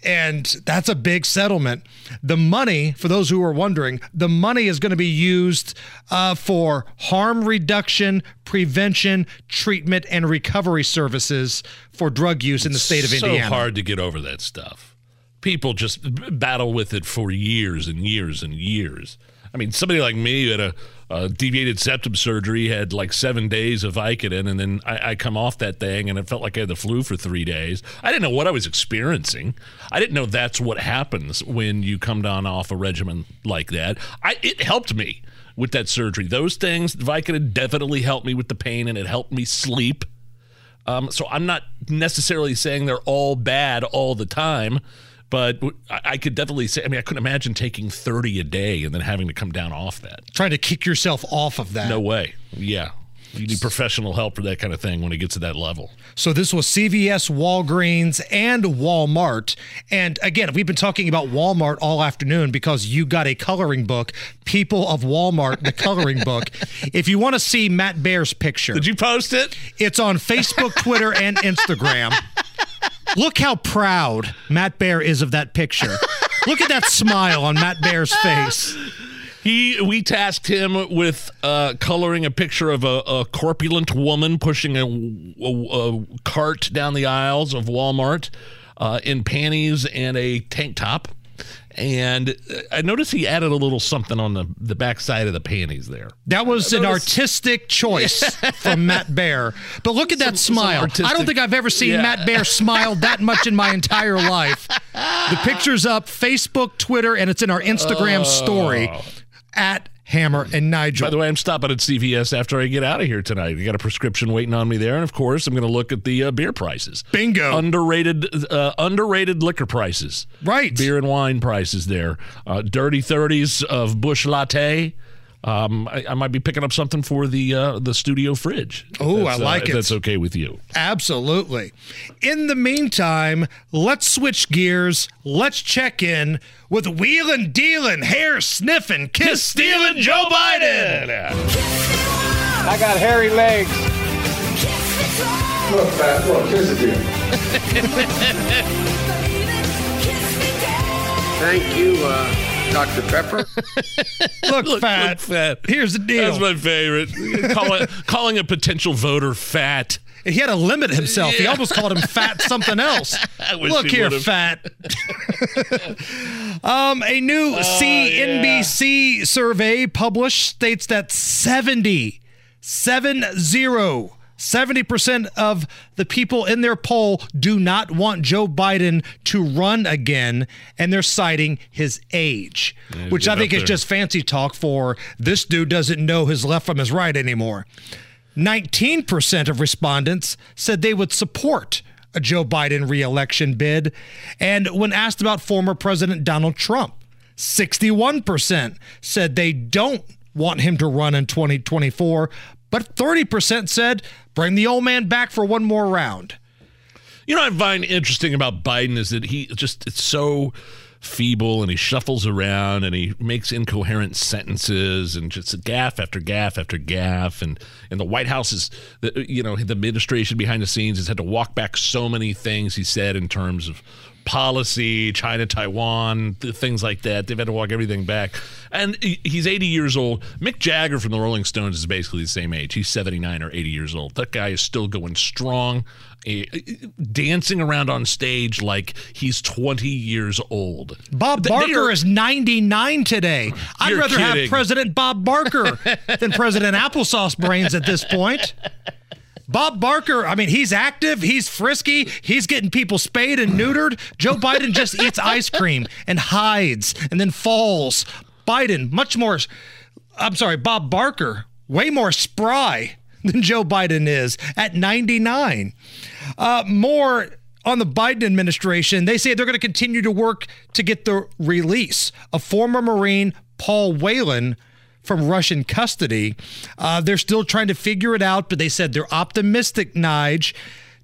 And that's a big settlement. The money, for those who are wondering, the money is going to be used for harm reduction, prevention, treatment, and recovery services for drug use in the state of Indiana. It's so hard to get over that stuff. People just battle with it for years and years and years. I mean, somebody like me at a deviated septum surgery had like 7 days of Vicodin, and then I come off that thing and it felt like I had the flu for 3 days. I didn't know what I was experiencing. I didn't know that's what happens when you come down off a regimen like that. It helped me with that surgery. Those things, Vicodin definitely helped me with the pain, and it helped me sleep. So I'm not necessarily saying they're all bad all the time. But I could definitely say, I mean, I couldn't imagine taking 30 a day and then having to come down off that. Trying to kick yourself off of that. No way. Yeah. You need professional help for that kind of thing when it gets to that level. So this was CVS, Walgreens, and Walmart. And again, we've been talking about Walmart all afternoon because you got a coloring book, People of Walmart, the coloring book. If you want to see Matt Baer's picture. Did you post it? It's on Facebook, Twitter, and Instagram. Look how proud Matt Baer is of that picture. Look at that smile on Matt Baer's face. We tasked him with coloring a picture of a corpulent woman pushing a cart down the aisles of Walmart in panties and a tank top. And I noticed he added a little something on the back side of the panties there. That was an artistic choice from Matt Baer. But look at that smile. I don't think I've ever seen Matt Baer smile that much in my entire life. The picture's up, Facebook, Twitter, and it's in our Instagram story at Hammer and Nigel. By the way, I'm stopping at CVS after I get out of here tonight. I got a prescription waiting on me there, and of course, I'm going to look at the beer prices. Bingo. Underrated liquor prices. Right. Beer and wine prices there. Dirty 30s of Busch Latte. I might be picking up something for the studio fridge. Oh, I like it. If that's okay with you. Absolutely. In the meantime, let's switch gears. Let's check in with wheelin', dealin', hair sniffin', kiss stealin' Joe Biden. I got hairy legs. Look, fat, look, here's the deal. Thank you, Dr. Pepper. Look, fat. Here's the deal. That's my favorite. Calling a potential voter fat. He had to limit himself. Yeah. He almost called him fat something else. Look here, fat. A new CNBC survey published states that 70 70% of the people in their poll do not want Joe Biden to run again, and they're citing his age, which I think is just fancy talk for this dude doesn't know his left from his right anymore. 19% of respondents said they would support a Joe Biden re-election bid. And when asked about former President Donald Trump, 61% said they don't want him to run in 2024, but 30% said, bring the old man back for one more round. You know what I find interesting about Biden is that he just, it's so feeble, and he shuffles around and he makes incoherent sentences and just gaffe after gaffe after gaffe, and the White House is, you know, the administration behind the scenes has had to walk back so many things he said in terms of policy, China, Taiwan, things like that. They've had to walk everything back. And he's 80 years old. Mick Jagger from the Rolling Stones is basically the same age. He's 79 or 80 years old. That guy is still going strong, dancing around on stage like he's 20 years old. Bob Barker is 99 today. I'd rather have President Bob Barker than President Applesauce Brains at this point. Bob Barker, I mean, he's active, he's frisky, he's getting people spayed and neutered. Joe Biden just eats ice cream and hides and then falls. Biden, much more, I'm sorry, Bob Barker, way more spry than Joe Biden is at 99. More on the Biden administration, they say they're going to continue to work to get the release of former Marine Paul Whelan from Russian custody. They're still trying to figure it out, but they said they're optimistic, Nige.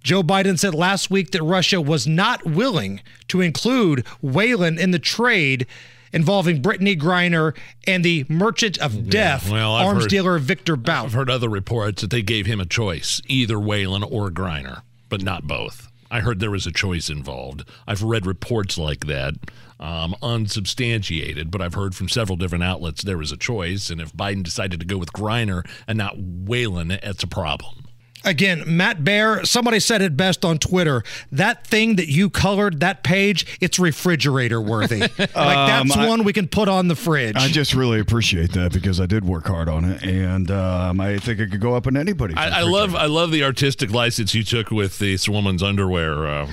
Joe Biden said last week that Russia was not willing to include Whelan in the trade involving Brittany Griner and the merchant of death, arms dealer Victor Bout. I've heard other reports that they gave him a choice, either Whelan or Griner, but not both. I heard there was a choice involved. I've read reports like that, unsubstantiated, but I've heard from several different outlets there was a choice, and if Biden decided to go with Griner and not Whelan, it's a problem. Again, Matt Baer, somebody said it best on Twitter. That thing that you colored, that page, it's refrigerator worthy. Like that's one we can put on the fridge. I just really appreciate that because I did work hard on it, and I think it could go up in anybody. I love the artistic license you took with this woman's underwear.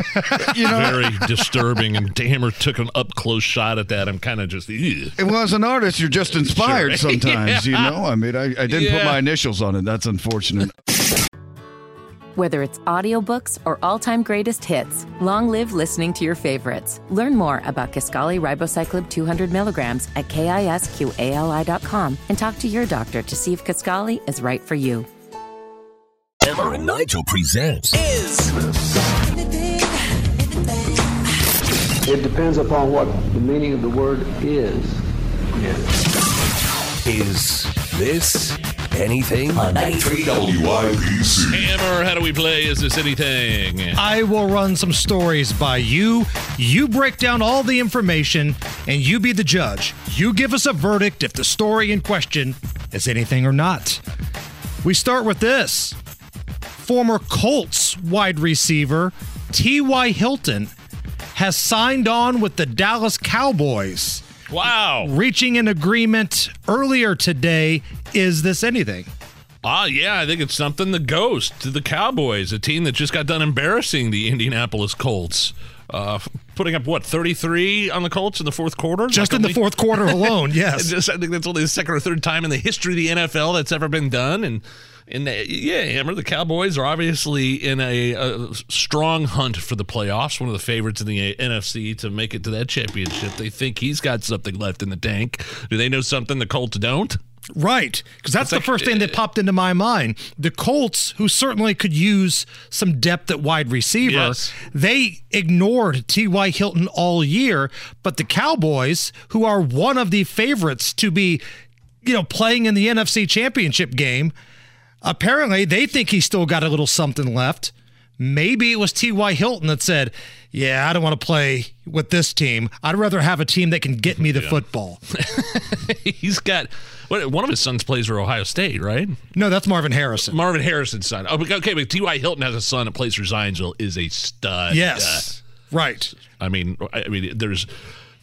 Very disturbing, and Hammer took an up close shot at that. I'm kind of just. Ew. Well, as an artist, you're just inspired sometimes. Yeah. You know, I mean, I didn't put my initials on it. That's unfortunate. Whether it's audiobooks or all-time greatest hits, long live listening to your favorites. Learn more about Kisqali Ribociclib 200 milligrams at KISQALI.com and talk to your doctor to see if Kisqali is right for you. Hammer and Nigel presents It depends upon what the meaning of the word is. Yes. Is this anything on 93WIBC. Hammer, how do we play? Is this anything? I will run some stories by you. You break down all the information, and you be the judge. You give us a verdict if the story in question is anything or not. We start with this. Former Colts wide receiver T.Y. Hilton has signed on with the Dallas Cowboys. Wow. Reaching an agreement earlier today. Is this anything? Yeah, I think it's something. The ghost to the Cowboys, a team that just got done embarrassing the Indianapolis Colts. Putting up, 33 on the Colts in the fourth quarter? Just in the fourth quarter alone, yes. I think that's only the second or third time in the history of the NFL that's ever been done. And Hammer, the Cowboys are obviously in a strong hunt for the playoffs, one of the favorites in the NFC to make it to that championship. They think he's got something left in the tank. Do they know something the Colts don't? Right, because that's the first thing that popped into my mind. The Colts, who certainly could use some depth at wide receiver, They ignored T.Y. Hilton all year, but the Cowboys, who are one of the favorites to be, playing in the NFC Championship game, apparently they think he's still got a little something left. Maybe it was T.Y. Hilton that said, I don't want to play with this team. I'd rather have a team that can get me the football. He's got... One of his sons plays for Ohio State, right? No, that's Marvin Harrison. Marvin Harrison's son. Okay, but T.Y. Hilton has a son that plays for Zionsville, is a stud. Yes, right. I mean, there's...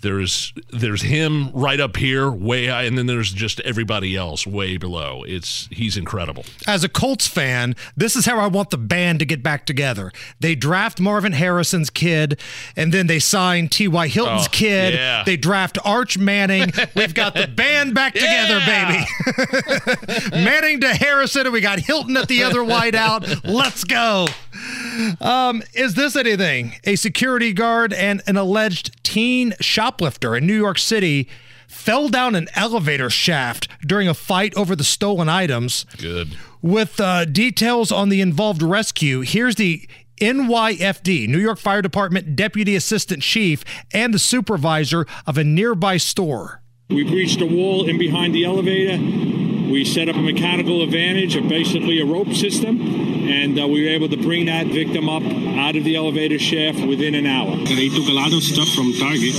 There's him right up here, way high, and then there's just everybody else way below. He's incredible. As a Colts fan, this is how I want the band to get back together. They draft Marvin Harrison's kid, and then they sign T.Y. Hilton's kid. Yeah. They draft Arch Manning. We've got the band back together, baby. Manning to Harrison, and we got Hilton at the other wideout. Let's go. Is this anything? A security guard and an alleged teen shoplifter in New York City fell down an elevator shaft during a fight over the stolen items. Good. With details on the involved rescue, here's the NYFD, New York Fire Department Deputy Assistant Chief, and the supervisor of a nearby store. We breached a wall in behind the elevator. We set up a mechanical advantage, basically a rope system, and we were able to bring that victim up out of the elevator shaft within an hour. They took a lot of stuff from Target,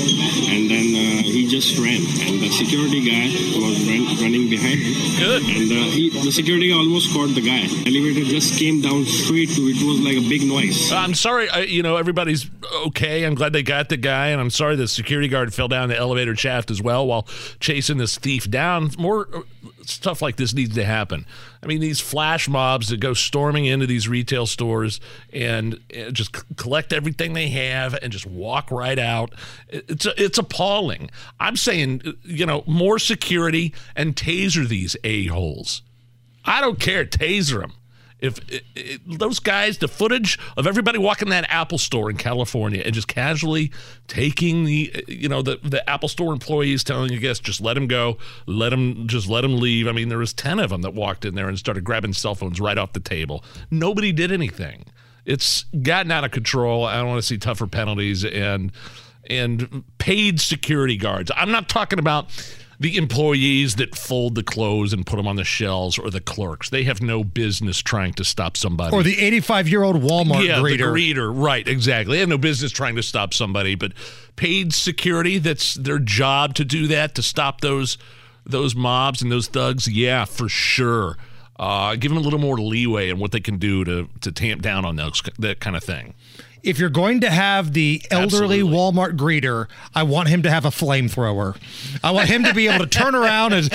and then he just ran, and the security guy was running behind him. Good. And the security guy almost caught the guy. Elevator just came down straight. It was like a big noise. I'm sorry. Everybody's okay. I'm glad they got the guy, and I'm sorry the security guard fell down the elevator shaft as well while chasing this thief down. More stuff like this needs to happen. I mean, these flash mobs that go storming into these retail stores and just collect everything they have and just walk right out. It's appalling. I'm saying, more security and taser these a-holes. I don't care. Taser them. If those guys, the footage of everybody walking that Apple store in California and just casually taking the Apple store employees, telling you guys, just let them go, let them leave. I mean, there was 10 of them that walked in there and started grabbing cell phones right off the table. Nobody did anything. It's gotten out of control. I want to see tougher penalties and paid security guards. I'm not talking about the employees that fold the clothes and put them on the shelves, or the clerks. They have no business trying to stop somebody. Or the 85-year-old Walmart greeter. Yeah, the greeter. Right, exactly. They have no business trying to stop somebody. But paid security, that's their job to do that, to stop those mobs and those thugs. Yeah, for sure. Give them a little more leeway in what they can do to tamp down on that kind of thing. If you're going to have the elderly Absolutely. Walmart greeter, I want him to have a flamethrower. I want him to be able to turn around and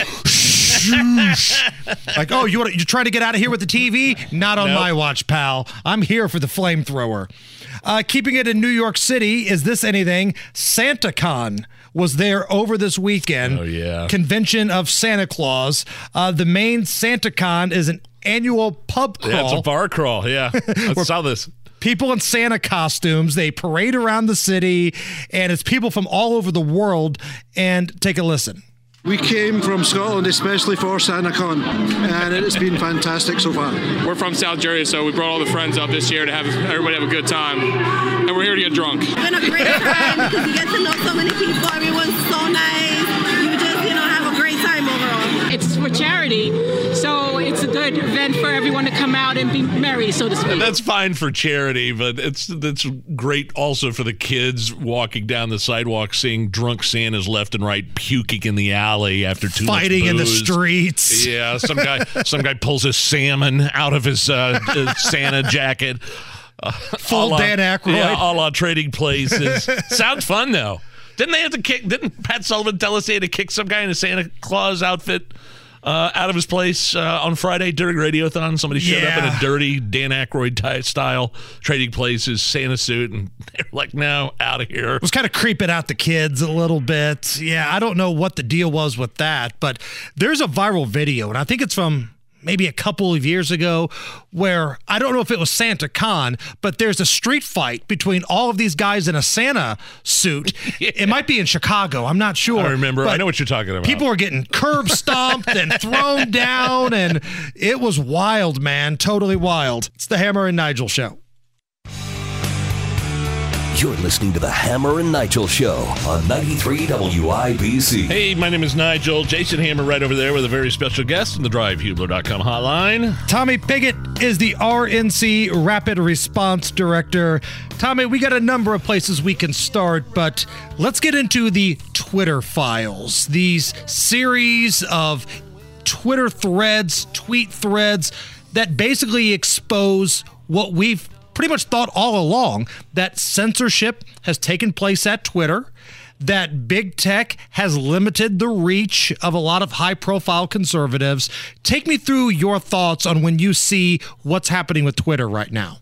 like, oh, you're trying to get out of here with the TV? Not on my watch, pal. I'm here for the flamethrower. Keeping it in New York City, is this anything? SantaCon was there over this weekend. Oh, yeah. Convention of Santa Claus. The main SantaCon is an annual pub crawl. Yeah, it's a bar crawl, yeah. I saw this. People in Santa costumes, they parade around the city, and it's people from all over the world. And take a listen. We came from Scotland especially for SantaCon, and it's been fantastic so far. We're from South Jersey, so we brought all the friends up this year to have everybody have a good time, and we're here to get drunk. It's been a great time because you get to know so many people. Everyone's so nice. You just, have a great time overall. It's for charity, so it's a good event for everyone to come out and be merry, so to speak. That's fine for charity, but that's great also for the kids walking down the sidewalk, seeing drunk Santas left and right puking in the alley after too fighting much booze. In the streets. Yeah, some guy pulls his salmon out of his Santa jacket. Full Dan Aykroyd. Yeah, a la Trading Places. Sounds fun though. Didn't Pat Sullivan tell us they had to kick some guy in a Santa Claus outfit out of his place on Friday during Radiothon? Somebody showed up in a dirty Dan Aykroyd style Trading Places Santa suit, and they were like, no, out of here. It was kind of creeping out the kids a little bit. Yeah, I don't know what the deal was with that, but there's a viral video, and I think it's from maybe a couple of years ago, where I don't know if it was SantaCon, but there's a street fight between all of these guys in a Santa suit. Yeah. It might be in Chicago. I'm not sure. I remember. I know what you're talking about. People are getting curb stomped and thrown down, and it was wild, man. Totally wild. It's the Hammer and Nigel Show. You're listening to the Hammer and Nigel Show on 93 WIBC. Hey, my name is Nigel. Jason Hammer right over there with a very special guest on the DriveHubler.com hotline. Tommy Pigott is the RNC Rapid Response Director. Tommy, we got a number of places we can start, but let's get into the Twitter files. These series of Twitter threads, tweet threads that basically expose what we've pretty much thought all along, that censorship has taken place at Twitter, that big tech has limited the reach of a lot of high-profile conservatives. Take me through your thoughts on when you see what's happening with Twitter right now.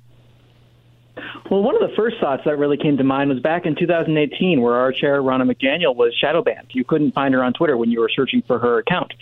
Well, one of the first thoughts that really came to mind was back in 2018, where our chair, Ronna McDaniel, was shadow banned. You couldn't find her on Twitter when you were searching for her account.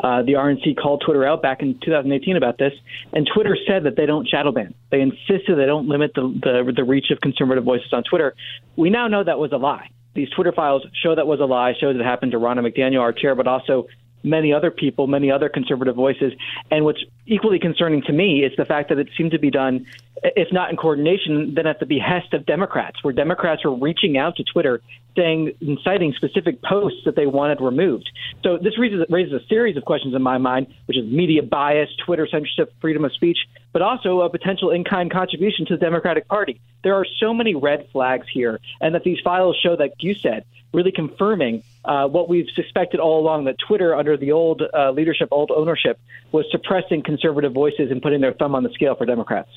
The RNC called Twitter out back in 2018 about this, and Twitter said that they don't shadow ban. They insisted they don't limit the reach of conservative voices on Twitter. We now know that was a lie. These Twitter files show that was a lie, shows it happened to Ronna McDaniel, our chair, but also many other people, many other conservative voices. And what's equally concerning to me is the fact that it seemed to be done, if not in coordination, then at the behest of Democrats, where Democrats were reaching out to Twitter, saying, inciting specific posts that they wanted removed. So this raises a series of questions in my mind, which is media bias, Twitter censorship, freedom of speech, but also a potential in-kind contribution to the Democratic Party. There are so many red flags here, and that these files show that you said, really confirming what we've suspected all along, that Twitter, under the old leadership, old ownership, was suppressing conservative voices and putting their thumb on the scale for Democrats.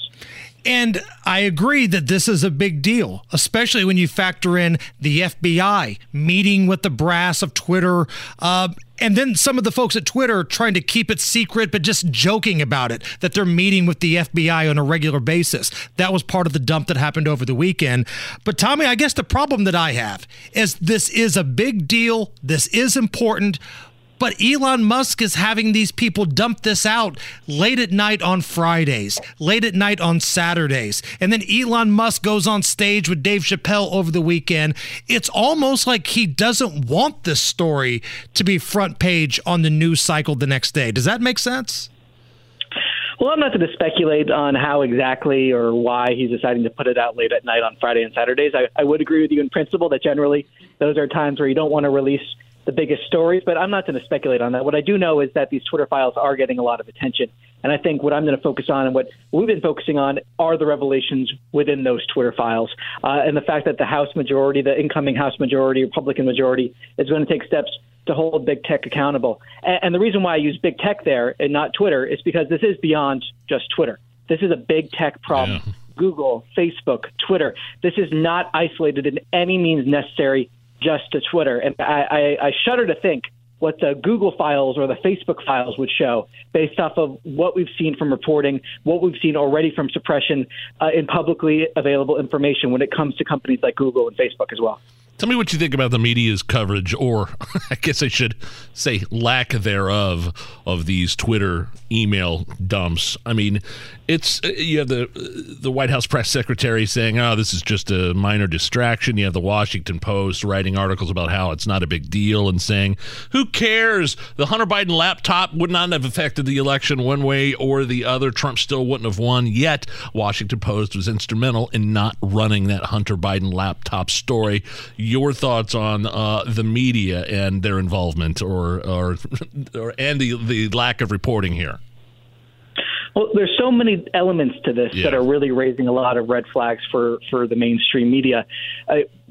And I agree that this is a big deal, especially when you factor in the FBI meeting with the brass of Twitter, and then some of the folks at Twitter trying to keep it secret, but just joking about it, that they're meeting with the FBI on a regular basis. That was part of the dump that happened over the weekend. But Tommy, I guess the problem that I have is this is a big deal. This is important. But Elon Musk is having these people dump this out late at night on Fridays, late at night on Saturdays. And then Elon Musk goes on stage with Dave Chappelle over the weekend. It's almost like he doesn't want this story to be front page on the news cycle the next day. Does that make sense? Well, I'm not going to speculate on how exactly or why he's deciding to put it out late at night on Friday and Saturdays. I would agree with you in principle that generally those are times where you don't want to release the biggest stories, but I'm not going to speculate on that. What I do know is that these Twitter files are getting a lot of attention. And I think what I'm going to focus on and what we've been focusing on are the revelations within those Twitter files and the fact that the House majority, the incoming House majority, Republican majority, is going to take steps to hold big tech accountable. And the reason why I use big tech there and not Twitter is because this is beyond just Twitter. This is a big tech problem. Yeah. Google, Facebook, Twitter. This is not isolated in any means necessary just to Twitter. And I shudder to think what the Google files or the Facebook files would show based off of what we've seen from reporting, what we've seen already from suppression in publicly available information when it comes to companies like Google and Facebook as well. Tell me what you think about the media's coverage, or I guess I should say lack thereof, of these Twitter email dumps. I mean, it's you have the White House press secretary saying, oh, this is just a minor distraction. You have the Washington Post writing articles about how it's not a big deal and saying, who cares? The Hunter Biden laptop would not have affected the election one way or the other. Trump still wouldn't have won, yet Washington Post was instrumental in not running that Hunter Biden laptop story. Your thoughts on the media and their involvement, or and the lack of reporting here? Well, there's so many elements to this that are really raising a lot of red flags for the mainstream media.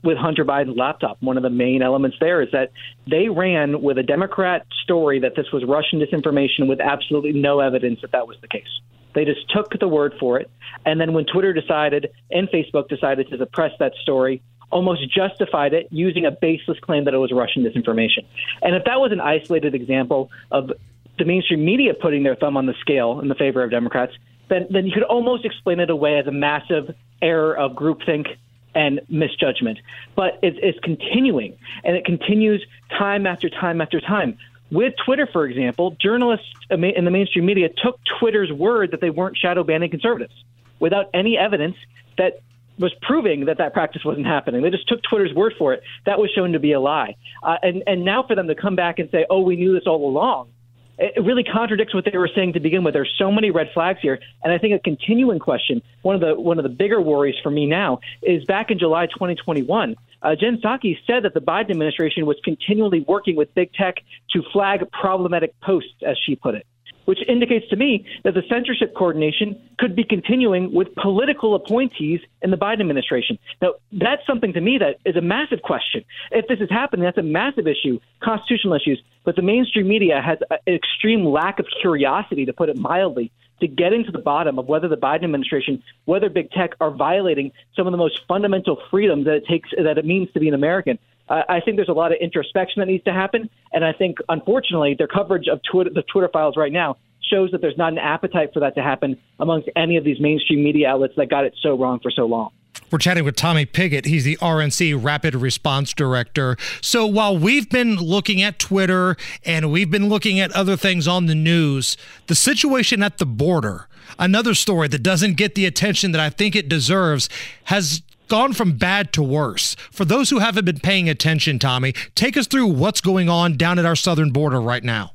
With Hunter Biden's laptop, one of the main elements there is that they ran with a Democrat story that this was Russian disinformation with absolutely no evidence that that was the case. They just took the word for it, and then when Twitter decided and Facebook decided to suppress that story, almost justified it using a baseless claim that it was Russian disinformation. And if that was an isolated example of the mainstream media putting their thumb on the scale in the favor of Democrats, then you could almost explain it away as a massive error of groupthink and misjudgment. But it's continuing, and it continues time after time after time. With Twitter, for example, journalists in the mainstream media took Twitter's word that they weren't shadow banning conservatives without any evidence that was proving that practice wasn't happening. They just took Twitter's word for it. That was shown to be a lie. And now for them to come back and say, oh, we knew this all along, it really contradicts what they were saying to begin with. There's so many red flags here. And I think a continuing question, one of the bigger worries for me now, is back in July 2021, Jen Psaki said that the Biden administration was continually working with big tech to flag problematic posts, as she put it, which indicates to me that the censorship coordination could be continuing with political appointees in the Biden administration. Now, that's something to me that is a massive question. If this is happening, that's a massive issue, constitutional issues. But the mainstream media has an extreme lack of curiosity, to put it mildly, to getting to the bottom of whether the Biden administration, whether big tech, are violating some of the most fundamental freedoms that it means to be an American. I think there's a lot of introspection that needs to happen. And I think, unfortunately, their coverage of the Twitter files right now shows that there's not an appetite for that to happen amongst any of these mainstream media outlets that got it so wrong for so long. We're chatting with Tommy Pigott. He's the RNC Rapid Response Director. So while we've been looking at Twitter and we've been looking at other things on the news, the situation at the border, another story that doesn't get the attention that I think it deserves, has gone from bad to worse. For those who haven't been paying attention, Tommy, take us through what's going on down at our southern border right now.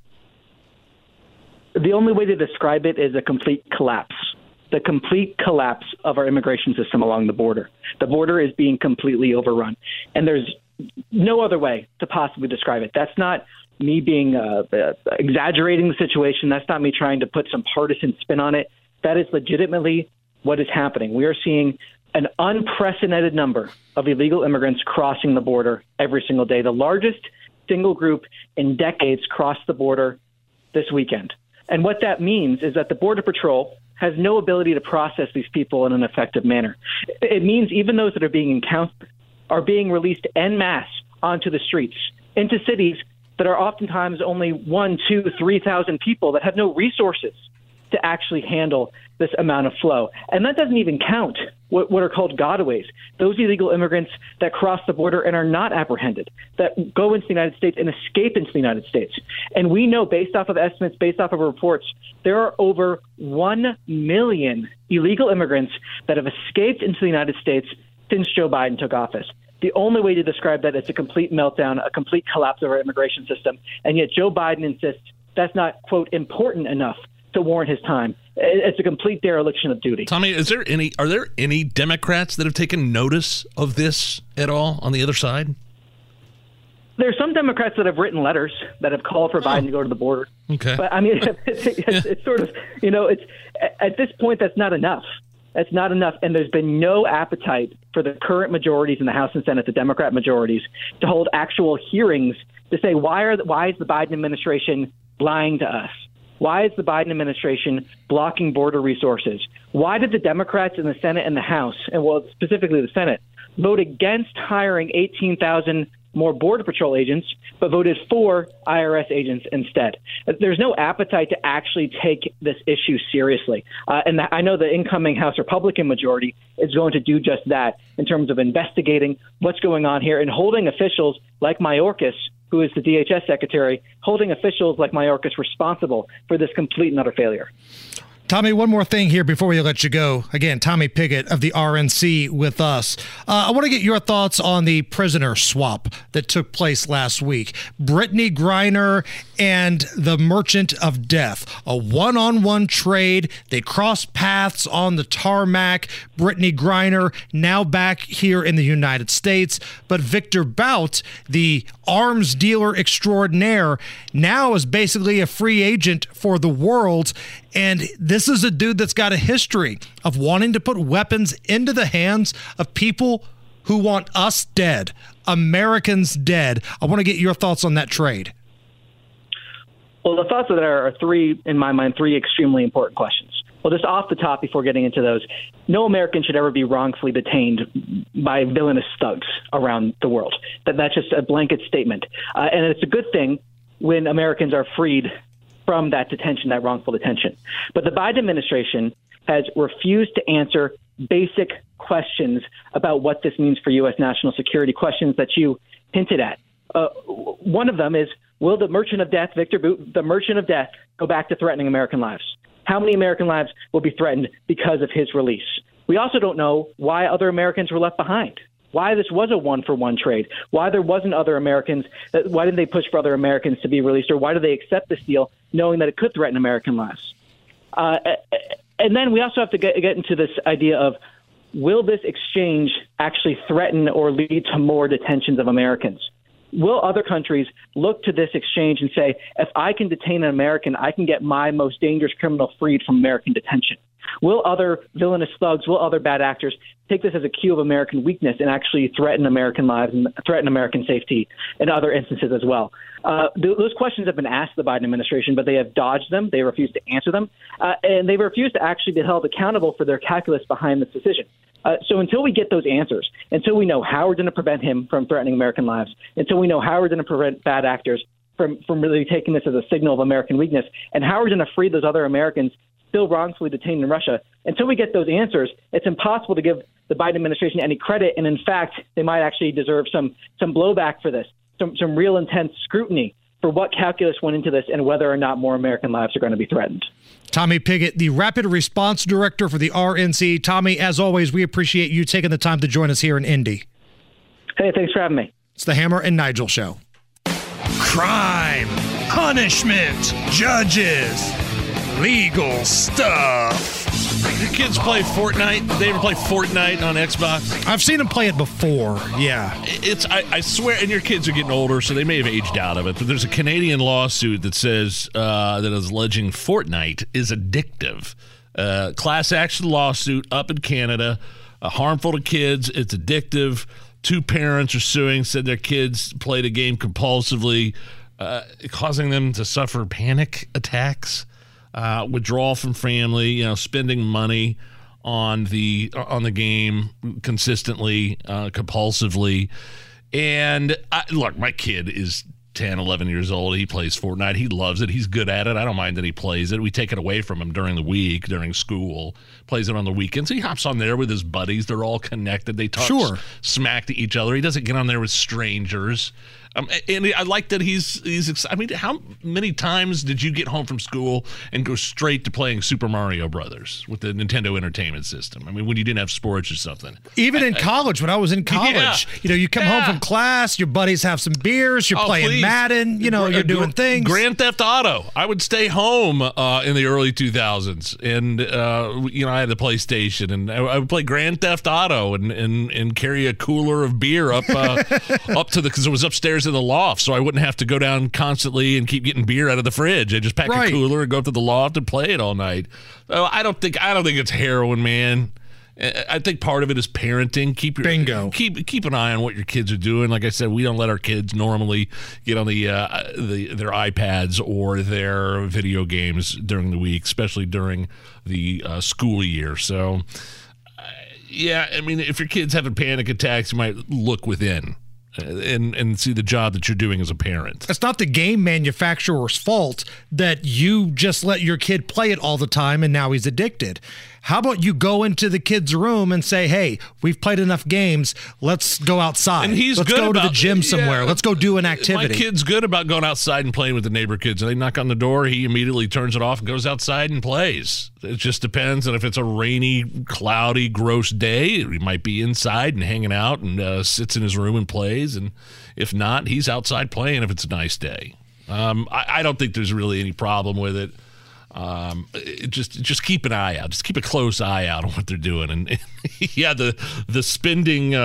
The only way to describe it is a complete collapse. The complete collapse of our immigration system along the border. The border is being completely overrun, and there's no other way to possibly describe it. That's not me being exaggerating the situation. That's not me trying to put some partisan spin on it. That is legitimately what is happening. We are seeing an unprecedented number of illegal immigrants crossing the border every single day. The largest single group in decades crossed the border this weekend. And what that means is that the Border Patrol has no ability to process these people in an effective manner. It means even those that are being encountered are being released en masse onto the streets, into cities that are oftentimes only 1,000, 2,000, 3,000 people that have no resources to actually handle this amount of flow. And that doesn't even count what are called gotaways, those illegal immigrants that cross the border and are not apprehended, that go into the United States and escape into the United States. And we know, based off of estimates, based off of reports, there are over 1 million illegal immigrants that have escaped into the United States since Joe Biden took office. The only way to describe that is a complete meltdown, a complete collapse of our immigration system. And yet Joe Biden insists that's not, quote, important enough to warrant his time. It's a complete dereliction of duty. Tommy, are there any Democrats that have taken notice of this at all on the other side? There are some Democrats that have written letters that have called for Biden to go to the border. Okay. But I mean, it's sort of, you know, it's at this point, that's not enough. That's not enough. And there's been no appetite for the current majorities in the House and Senate, the Democrat majorities, to hold actual hearings to say, why is the Biden administration lying to us? Why is the Biden administration blocking border resources? Why did the Democrats in the Senate and the House, and well, specifically the Senate, vote against hiring 18,000 more Border Patrol agents, but voted for IRS agents instead? There's no appetite to actually take this issue seriously. And I know the incoming House Republican majority is going to do just that in terms of investigating what's going on here and holding officials like Mayorkas, who is the DHS secretary, holding officials like Mayorkas responsible for this complete and utter failure. Tommy, one more thing here before we let you go. Again, Tommy Pigott of the RNC with us. I want to get your thoughts on the prisoner swap that took place last week. Brittany Griner and the Merchant of Death, a one-on-one trade. They crossed paths on the tarmac. Brittany Griner now back here in the United States. But Victor Bout, the arms dealer extraordinaire, now is basically a free agent for the world. And this is a dude that's got a history of wanting to put weapons into the hands of people who want us dead, Americans dead. I want to get your thoughts on that trade. Well, the thoughts of that are three extremely important questions. Well, just off the top before getting into those, no American should ever be wrongfully detained by villainous thugs around the world. That's just a blanket statement. And it's a good thing when Americans are freed from that detention, that wrongful detention. But the Biden administration has refused to answer basic questions about what this means for U.S. national security, questions that you hinted at. One of them is, will the Merchant of Death, Victor Bout, the Merchant of Death, go back to threatening American lives? How many American lives will be threatened because of his release? We also don't know why other Americans were left behind, why this was a one-for-one trade, why there wasn't other Americans, why didn't they push for other Americans to be released, or why do they accept this deal knowing that it could threaten American lives? And then we also have to get into this idea of, will this exchange actually threaten or lead to more detentions of Americans? Will other countries look to this exchange and say, if I can detain an American, I can get my most dangerous criminal freed from American detention? Will other villainous thugs, will other bad actors take this as a cue of American weakness and actually threaten American lives and threaten American safety in other instances as well? Those questions have been asked the Biden administration, but they have dodged them. They refuse to answer them. And they refuse to actually be held accountable for their calculus behind this decision. So until we get those answers, until we know how we're going to prevent him from threatening American lives, until we know how we're going to prevent bad actors from really taking this as a signal of American weakness, and how we're going to free those other Americans still wrongfully detained in Russia, until we get those answers, it's impossible to give the Biden administration any credit. And in fact, they might actually deserve some blowback for this, some real intense scrutiny for what calculus went into this and whether or not more American lives are going to be threatened. Tommy Pigott, the Rapid Response Director for the RNC. Tommy, as always, we appreciate you taking the time to join us here in Indy. Hey, thanks for having me. It's the Hammer and Nigel Show. Crime, punishment, judges, legal stuff. Your kids play Fortnite? They ever play Fortnite on Xbox? I've seen them play it before, yeah. I swear, and your kids are getting older, so they may have aged out of it, but there's a Canadian lawsuit that says that is alleging Fortnite is addictive. Class action lawsuit up in Canada, harmful to kids, it's addictive. Two parents are suing, said their kids played a game compulsively, causing them to suffer panic attacks. Withdrawal from family, spending money on the game consistently, compulsively. And look, my kid is 10, 11 years old. He plays Fortnite. He loves it. He's good at it. I don't mind that he plays it. We take it away from him during the week, during school, plays it on the weekends. He hops on there with his buddies. They're all connected. They talk smack to each other. He doesn't get on there with strangers. And I like that he's I mean, how many times did you get home from school and go straight to playing Super Mario Brothers with the Nintendo Entertainment System? I mean, when you didn't have sports or something. Even in college, when I was in college, you come home from class, your buddies have some beers, you're playing Madden, you're doing things. Grand Theft Auto. I would stay home in the early 2000s, and I had the PlayStation, and I would play Grand Theft Auto and carry a cooler of beer up because it was upstairs in the loft, so I wouldn't have to go down constantly and keep getting beer out of the fridge. I just pack a cooler and go up to the loft and play it all night. So I don't think it's heroin, man. I think part of it is parenting. Keep an eye on what your kids are doing. Like I said, we don't let our kids normally get on their iPads or their video games during the week, especially during the school year. So, yeah, I mean, if your kid's having panic attacks, you might look within. And see the job that you're doing as a parent. It's not the game manufacturer's fault that you just let your kid play it all the time and now he's addicted. How about you go into the kid's room and say, hey, we've played enough games. Let's go outside. And he's Let's go to the gym somewhere. Let's go do an activity. My kid's good about going outside and playing with the neighbor kids. And they knock on the door. He immediately turns it off and goes outside and plays. It just depends. And if it's a rainy, cloudy, gross day, he might be inside and hanging out and sits in his room and plays. And if not, he's outside playing if it's a nice day. I don't think there's really any problem with it. Just keep an eye out. Just keep a close eye out on what they're doing. And yeah, the spending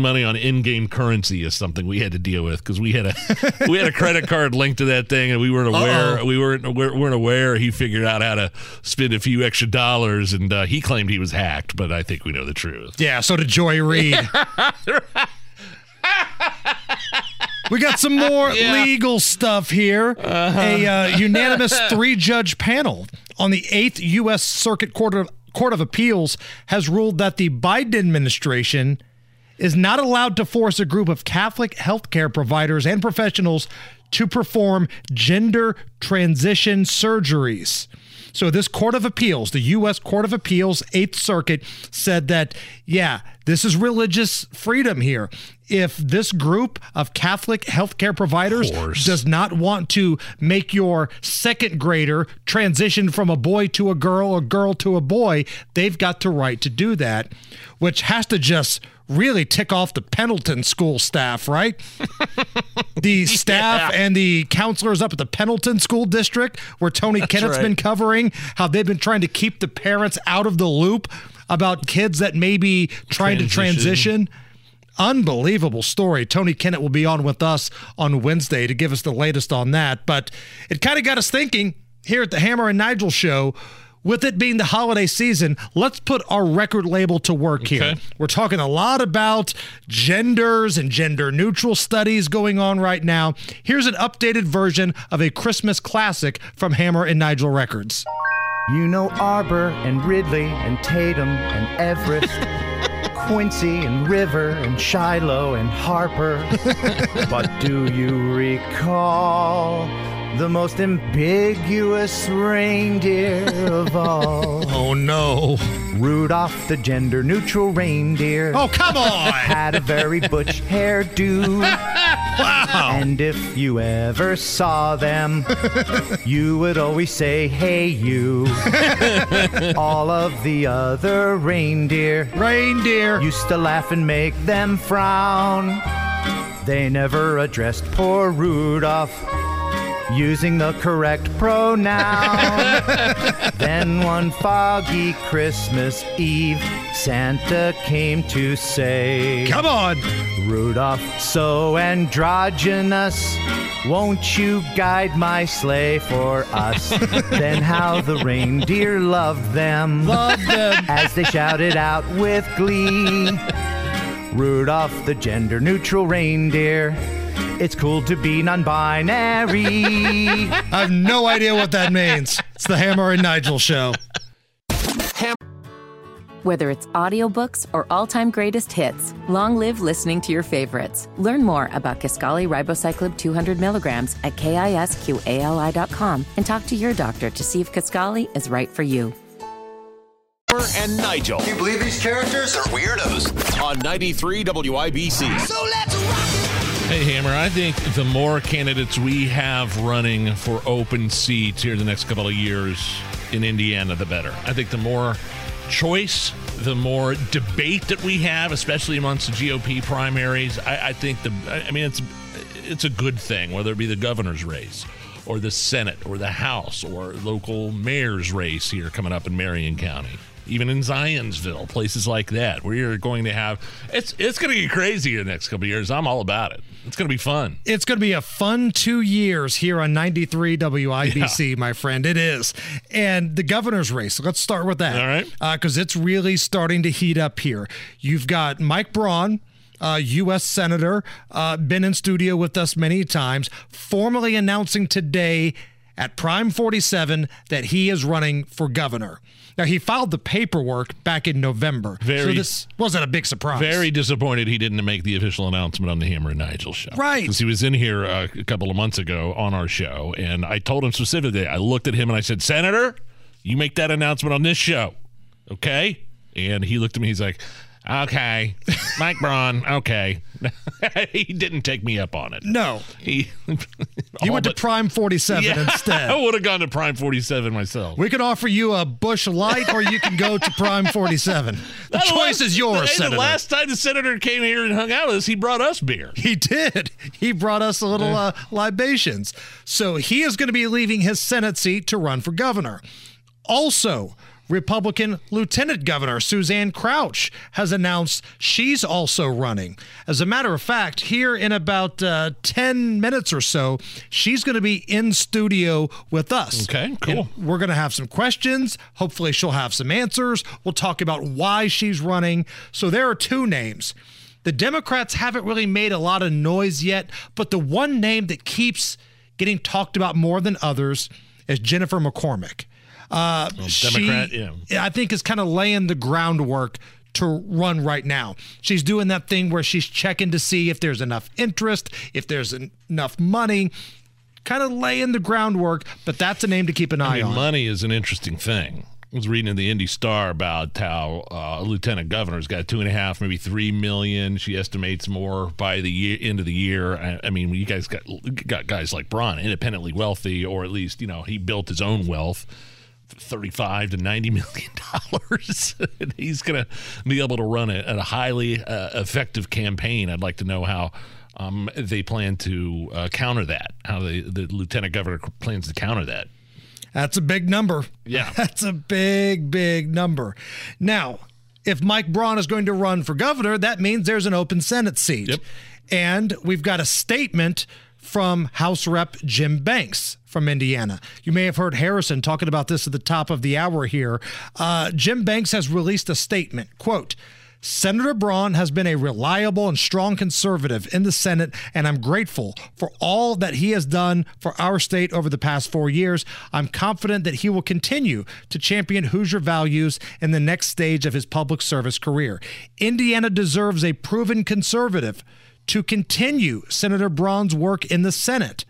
money on in-game currency is something we had to deal with because we had a credit card linked to that thing, and we weren't aware. We weren't aware. He figured out how to spend a few extra dollars, and he claimed he was hacked, but I think we know the truth. Yeah. So did Joy Reid. We got some more legal stuff here. A unanimous three-judge panel on the 8th U.S. Circuit Court of Appeals has ruled that the Biden administration is not allowed to force a group of Catholic healthcare providers and professionals to perform gender transition surgeries. So this Court of Appeals, the U.S. Court of Appeals, 8th Circuit, said that, this is religious freedom here. If this group of Catholic healthcare providers does not want to make your second grader transition from a boy to a girl to a boy, they've got the right to do that, which has to just really tick off the Pendleton school staff, right? The staff and the counselors up at the Pendleton school district where Tony Kennett's been covering how they've been trying to keep the parents out of the loop about kids that may be trying to transition. Unbelievable story. Tony Kennett will be on with us on Wednesday to give us the latest on that. But it kind of got us thinking here at the Hammer and Nigel Show, with it being the holiday season, let's put our record label to work here. We're talking a lot about genders and gender-neutral studies going on right now. Here's an updated version of a Christmas classic from Hammer and Nigel Records. You know Arbor and Ridley and Tatum and Everest, Quincy and River and Shiloh and Harper. But do you recall the most ambiguous reindeer of all? Oh, no. Rudolph the gender-neutral reindeer. Oh, come on! Had a very butch hairdo. Wow. And if you ever saw them, you would always say, hey, you. All of the other reindeer used to laugh and make them frown. They never addressed poor Rudolph using the correct pronoun. Then one foggy Christmas Eve, Santa came to say, come on, Rudolph, so androgynous, won't you guide my sleigh for us? Then how the reindeer loved them, as they shouted out with glee, Rudolph the gender-neutral reindeer, it's cool to be non-binary. I have no idea what that means. It's the Hammer and Nigel show. Whether it's audiobooks or all-time greatest hits, long live listening to your favorites. Learn more about Kisqali Ribocyclib 200 milligrams at KISQALI.com and talk to your doctor to see if Kisqali is right for you. And Nigel. Can you believe these characters are weirdos? On 93 WIBC. So let's rock it! Hey, Hammer, I think the more candidates we have running for open seats here the next couple of years in Indiana, the better. I think the more choice, the more debate that we have, especially amongst the GOP primaries, I think it's a good thing, whether it be the governor's race or the Senate or the House or local mayor's race here coming up in Marion County. Even in Zionsville, places like that, where you're going to have it's going to get crazy in the next couple of years. I'm all about it. It's going to be fun. It's going to be a fun 2 years here on 93 WIBC, my friend. It is. And the governor's race, let's start with that. All right. Because it's really starting to heat up here. You've got Mike Braun, U.S. Senator, been in studio with us many times, formally announcing today at Prime 47 that he is running for governor. Now, he filed the paperwork back in November, so this wasn't a big surprise. Very disappointed he didn't make the official announcement on the Hammer and Nigel show. Right. Because he was in here a couple of months ago on our show, and I told him specifically, I looked at him and I said, Senator, you make that announcement on this show, okay? And he looked at me, he's like, okay, Mike Braun, okay. He didn't take me up on it. No. You went to Prime 47 instead. I would have gone to Prime 47 myself. We could offer you a Bush Light, or you can go to Prime 47. The choice is yours, Senator. The last time the Senator came here and hung out with us, he brought us beer. He did. He brought us a little libations. So he is going to be leaving his Senate seat to run for governor. Also, Republican Lieutenant Governor Suzanne Crouch has announced she's also running. As a matter of fact, here in about 10 minutes or so, she's going to be in studio with us. Okay, cool. And we're going to have some questions. Hopefully she'll have some answers. We'll talk about why she's running. So there are two names. The Democrats haven't really made a lot of noise yet, but the one name that keeps getting talked about more than others is Jennifer McCormick. Democrat, I think is kind of laying the groundwork to run right now. She's doing that thing where she's checking to see if there's enough interest, if there's enough money, kind of laying the groundwork, but that's a name to keep an eye on. Money is an interesting thing. I was reading in the Indy Star about how a lieutenant governor's got 2.5, maybe 3 million. She estimates more by the end of the year. I mean, you guys got guys like Braun, independently wealthy, or at least, you know, he built his own wealth. $35 to $90 million. He's going to be able to run it at a highly effective campaign. I'd like to know how they plan to counter that. How the lieutenant governor plans to counter that. That's a big number. Yeah, that's a big, big number. Now, if Mike Braun is going to run for governor, that means there's an open Senate seat, and we've got a statement from House Rep Jim Banks from Indiana. You may have heard Harrison talking about this at the top of the hour here. Jim Banks has released a statement, quote, Senator Braun has been a reliable and strong conservative in the Senate, and I'm grateful for all that he has done for our state over the past 4 years. I'm confident that he will continue to champion Hoosier values in the next stage of his public service career. Indiana deserves a proven conservative to continue Senator Braun's work in the Senate.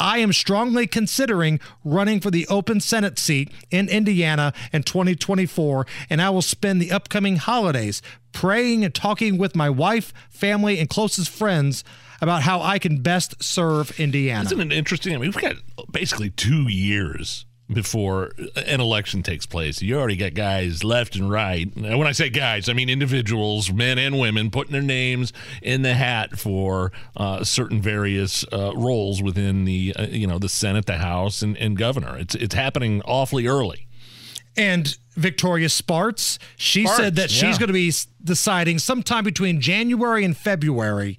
I am strongly considering running for the open Senate seat in Indiana in 2024, and I will spend the upcoming holidays praying and talking with my wife, family, and closest friends about how I can best serve Indiana. Isn't it interesting? I mean, we've got basically 2 years before an election takes place. You already got guys left and right. And when I say guys, I mean individuals, men and women, putting their names in the hat for certain various roles within the the Senate, the House, and governor. It's happening awfully early. And Victoria Spartz, said that she's going to be deciding sometime between January and February.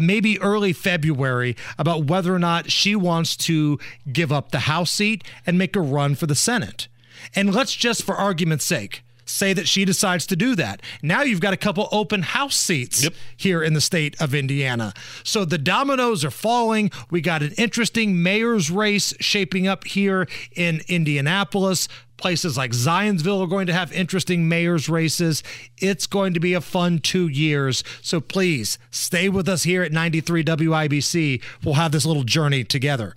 Maybe early February, about whether or not she wants to give up the House seat and make a run for the Senate. And let's just, for argument's sake, say that she decides to do that. Now you've got a couple open House seats here in the state of Indiana. So the dominoes are falling. We got an interesting mayor's race shaping up here in Indianapolis. Places like Zionsville are going to have interesting mayor's races. It's going to be a fun 2 years. So please stay with us here at 93 WIBC. We'll have this little journey together.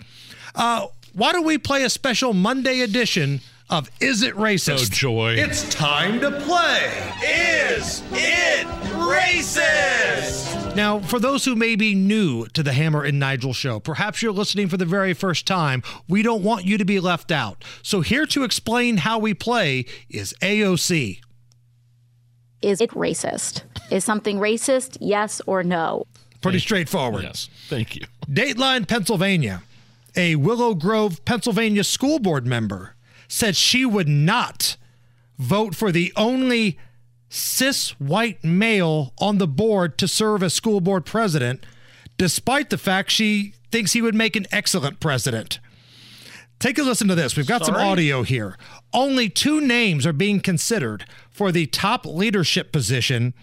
Why don't we play a special Monday edition of Is It Racist? Oh, joy. It's time to play Is It Racist? Now, for those who may be new to the Hammer and Nigel show, perhaps you're listening for the very first time, we don't want you to be left out. So here to explain how we play is AOC. Is it racist? Is something racist? Yes or no? Pretty straightforward. Yes, thank you. Dateline, Pennsylvania. A Willow Grove, Pennsylvania school board member said she would not vote for the only cis white male on the board to serve as school board president, despite the fact she thinks he would make an excellent president. Take a listen to this. We've got some audio here. Only two names are being considered for the top leadership position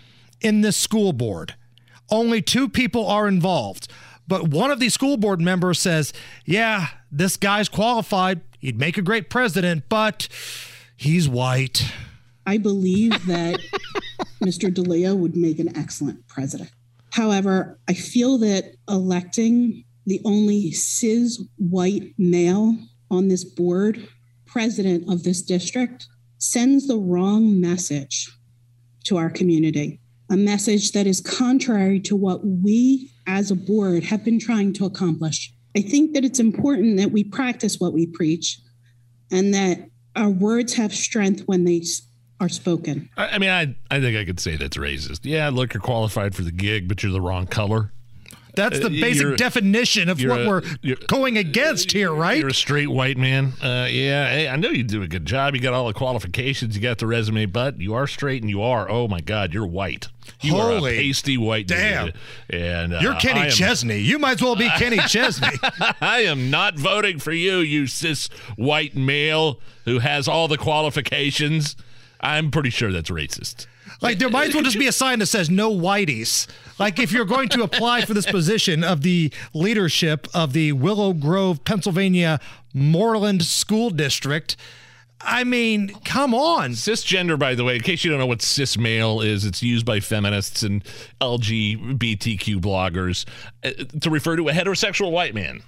in this school board. Only two people are involved. But one of these school board members says, yeah, this guy's qualified. He'd make a great president, but he's white. I believe that Mr. DeLeo would make an excellent president. However, I feel that electing the only cis white male on this board, president of this district, sends the wrong message to our community. A message that is contrary to what we as a board have been trying to accomplish. I think that it's important that we practice what we preach and that our words have strength when they are spoken. I mean, I think I could say that's racist. Yeah, look, you're qualified for the gig, but you're the wrong color. That's the basic definition of what we're going against here, right? You're a straight white man. Yeah, hey, I know you do a good job. You got all the qualifications. You got the resume, but you are straight and you are, oh, my God, you're white. You are a pasty white dude. And you're Kenny Chesney. You might as well be Kenny Chesney. I am not voting for you, you cis white male who has all the qualifications. I'm pretty sure that's racist. Like, there might as well just be a sign that says no whiteys. Like, if you're going to apply for this position of the leadership of the Willow Grove, Pennsylvania, Moreland School District, I mean, come on. Cisgender, by the way, in case you don't know what cis male is, it's used by feminists and LGBTQ bloggers to refer to a heterosexual white man.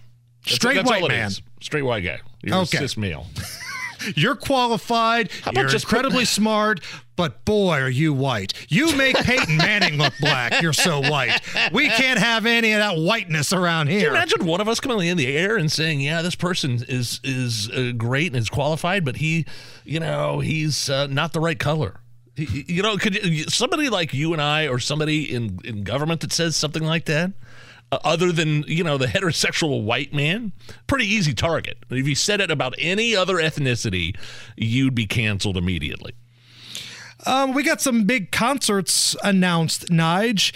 Straight white guy. You're a cis male. You're qualified. You're incredibly smart, but boy, are you white. You make Peyton Manning look black. You're so white. We can't have any of that whiteness around here. Can you imagine one of us coming in the air and saying, yeah, this person is great and is qualified, but he's not the right color? Could somebody like you and I or somebody in government that says something like that? Other than, the heterosexual white man, pretty easy target. If you said it about any other ethnicity, you'd be canceled immediately. We got some big concerts announced, Nige.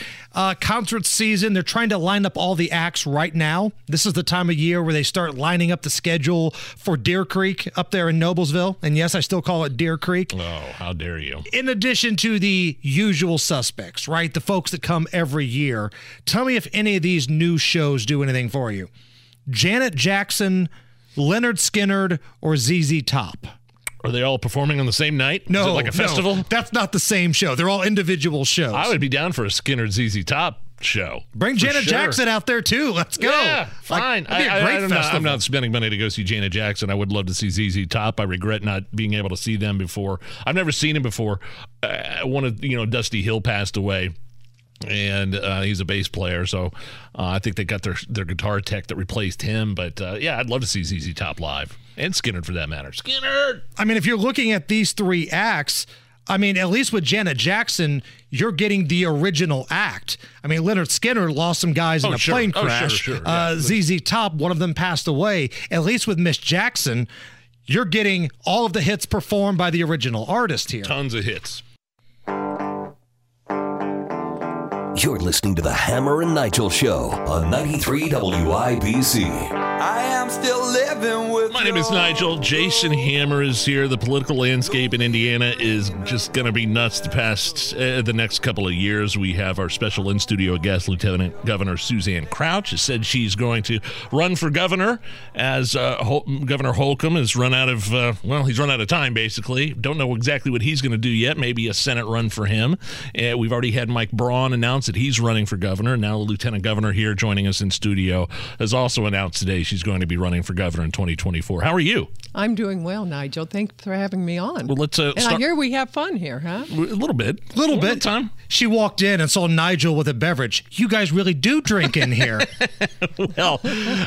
Concert season. They're trying to line up all the acts right now. This is the time of year where they start lining up the schedule for Deer Creek up there in Noblesville. And yes, I still call it Deer Creek. Oh, how dare you. In addition to the usual suspects, right? The folks that come every year. Tell me if any of these new shows do anything for you. Janet Jackson, Leonard Skinnard, or ZZ Top? Are they all performing on the same night? No. Is it like a festival? No, that's not the same show. They're all individual shows. I would be down for a Skinnard ZZ Top show. Bring Janet Jackson out there, too. Let's go. Yeah, fine. Like, I'm not spending money to go see Janet Jackson. I would love to see ZZ Top. I regret not being able to see them before. I've never seen him before. Dusty Hill passed away. And he's a bass player, so I think they got their guitar tech that replaced him. But, I'd love to see ZZ Top live, and Skinnard for that matter. Skinnard! I mean, if you're looking at these three acts, I mean, at least with Janet Jackson, you're getting the original act. I mean, Leonard Skinnard lost some guys in plane crash. ZZ Top, one of them passed away. At least with Miss Jackson, you're getting all of the hits performed by the original artist here. Tons of hits. You're listening to the Hammer and Nigel Show on 93 WIBC. I am still living with My name is Nigel. Jason Hammer is here. The political landscape in Indiana is just going to be nuts the next couple of years. We have our special in-studio guest, Lieutenant Governor Suzanne Crouch, has said she's going to run for governor as Governor Holcomb has run out of, he's run out of time, basically. Don't know exactly what he's going to do yet. Maybe a Senate run for him. We've already had Mike Braun announce that he's running for governor. Now the lieutenant governor here joining us in studio has also announced today she's going to be running for governor in 2024. How are you? I'm doing well, Nigel. Thanks for having me on. Well, let's start. I hear we have fun here, huh? A little bit. Time. She walked in and saw Nigel with a beverage. You guys really do drink in here. Well,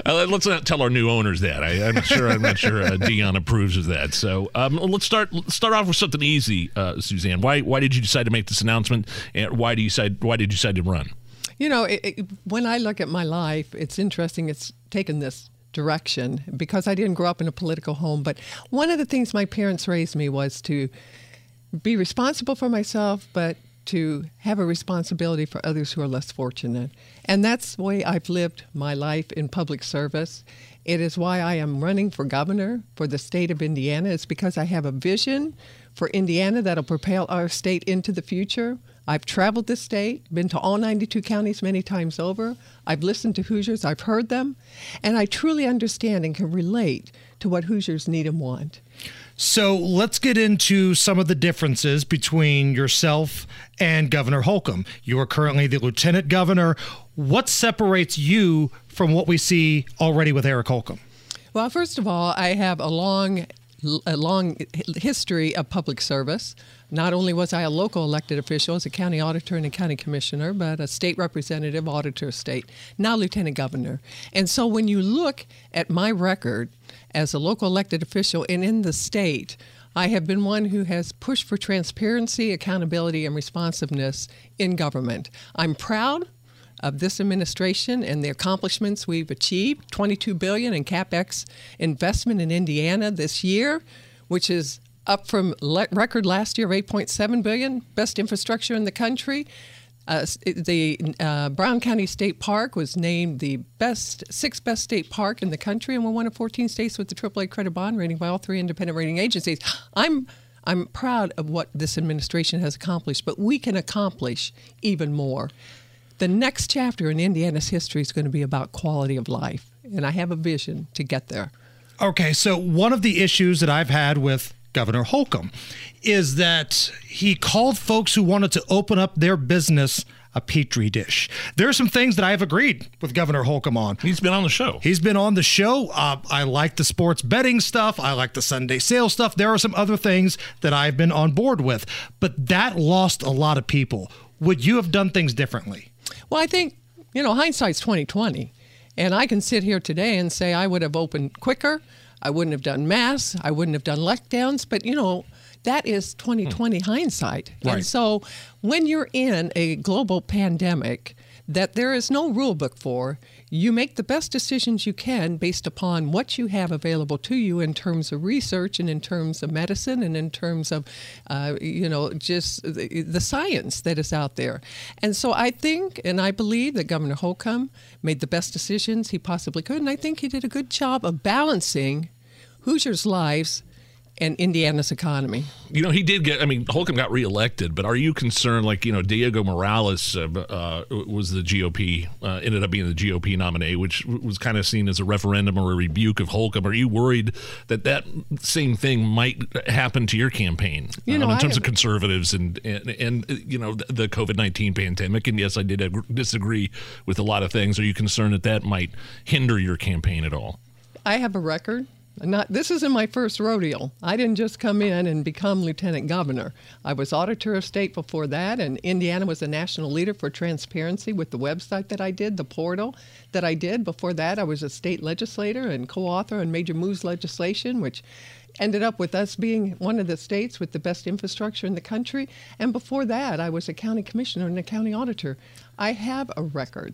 let's not tell our new owners that. I'm not sure Dion approves of that. So let's start off with something easy, Suzanne. Why did you decide to make this announcement, and why did you decide to run? You know, when I look at my life, it's interesting. It's taken this direction because I didn't grow up in a political home. But one of the things my parents raised me was to be responsible for myself, but to have a responsibility for others who are less fortunate. And that's the way I've lived my life in public service. It is why I am running for governor for the state of Indiana. It's because I have a vision for Indiana that'll propel our state into the future. I've traveled the state, been to all 92 counties many times over. I've listened to Hoosiers, I've heard them, and I truly understand and can relate to what Hoosiers need and want. So let's get into some of the differences between yourself and Governor Holcomb. You are currently the lieutenant governor. What separates you from what we see already with Eric Holcomb? Well, first of all, I have a long history of public service. Not only was I a local elected official as a county auditor and a county commissioner, but a state representative, auditor of state, now lieutenant governor. And so when you look at my record as a local elected official and in the state, I have been one who has pushed for transparency, accountability, and responsiveness in government. I'm proud of this administration and the accomplishments we've achieved. $22 billion in CapEx investment in Indiana this year, which is up from record last year of $8.7 billion. Best infrastructure in the country. The Brown County State Park was named the sixth best state park in the country, and we're one of 14 states with the AAA credit bond rating by all three independent rating agencies. I'm proud of what this administration has accomplished, but we can accomplish even more. The next chapter in Indiana's history is going to be about quality of life, and I have a vision to get there. Okay, so one of the issues that I've had with Governor Holcomb is that he called folks who wanted to open up their business a petri dish. There are some things that I have agreed with Governor Holcomb on. He's been on the show. I like the sports betting stuff. I like the Sunday sale stuff. There are some other things that I've been on board with, but that lost a lot of people. Would you have done things differently? Well, I think, hindsight's 20/20, and I can sit here today and say I would have opened quicker. I wouldn't have done mass. I wouldn't have done lockdowns. But, that is 20/20 hindsight. Right. And so when you're in a global pandemic that there is no rule book for, you make the best decisions you can based upon what you have available to you in terms of research and in terms of medicine and in terms of, just the science that is out there. And so I think and I believe that Governor Holcomb made the best decisions he possibly could, and I think he did a good job of balancing Hoosiers' lives and Indiana's economy. He did get, Holcomb got reelected, but are you concerned, Diego Morales was the GOP, ended up being the GOP nominee, which was kind of seen as a referendum or a rebuke of Holcomb. Are you worried that same thing might happen to your campaign in terms of conservatives and the COVID-19 pandemic? And yes, I did disagree with a lot of things. Are you concerned that might hinder your campaign at all? I have a record. This isn't my first rodeo. I didn't just come in and become lieutenant governor. I was auditor of state before that, and Indiana was a national leader for transparency with the website that I did, the portal that I did. Before that, I was a state legislator and co-author on major moves legislation, which ended up with us being one of the states with the best infrastructure in the country. And before that, I was a county commissioner and a county auditor. I have a record.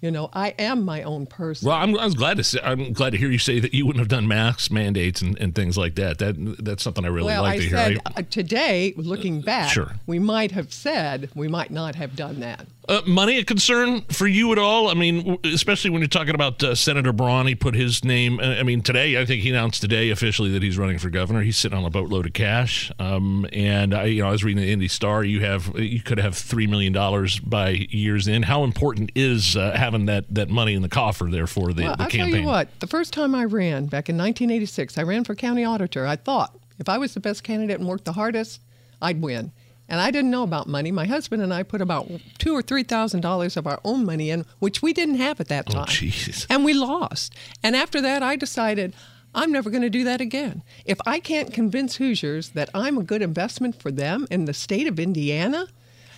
I am my own person. Well, I'm glad to hear you say that you wouldn't have done mask mandates and things like that. That's something I really like to hear. Today, looking back, we might have said we might not have done that. Money a concern for you at all? Especially when you're talking about Senator Braun. He put his name. Today I think he announced today officially that he's running for governor. He's sitting on a boatload of cash. And I was reading the Indy Star. You could have $3 million by year's end. How important is having that money in the coffer there for the campaign? I'll tell you what. The first time I ran back in 1986, I ran for county auditor. I thought if I was the best candidate and worked the hardest, I'd win. And I didn't know about money. My husband and I put about $2,000 or $3,000 of our own money in, which we didn't have at that time. Oh, jeez. And we lost. And after that, I decided I'm never going to do that again. If I can't convince Hoosiers that I'm a good investment for them in the state of Indiana,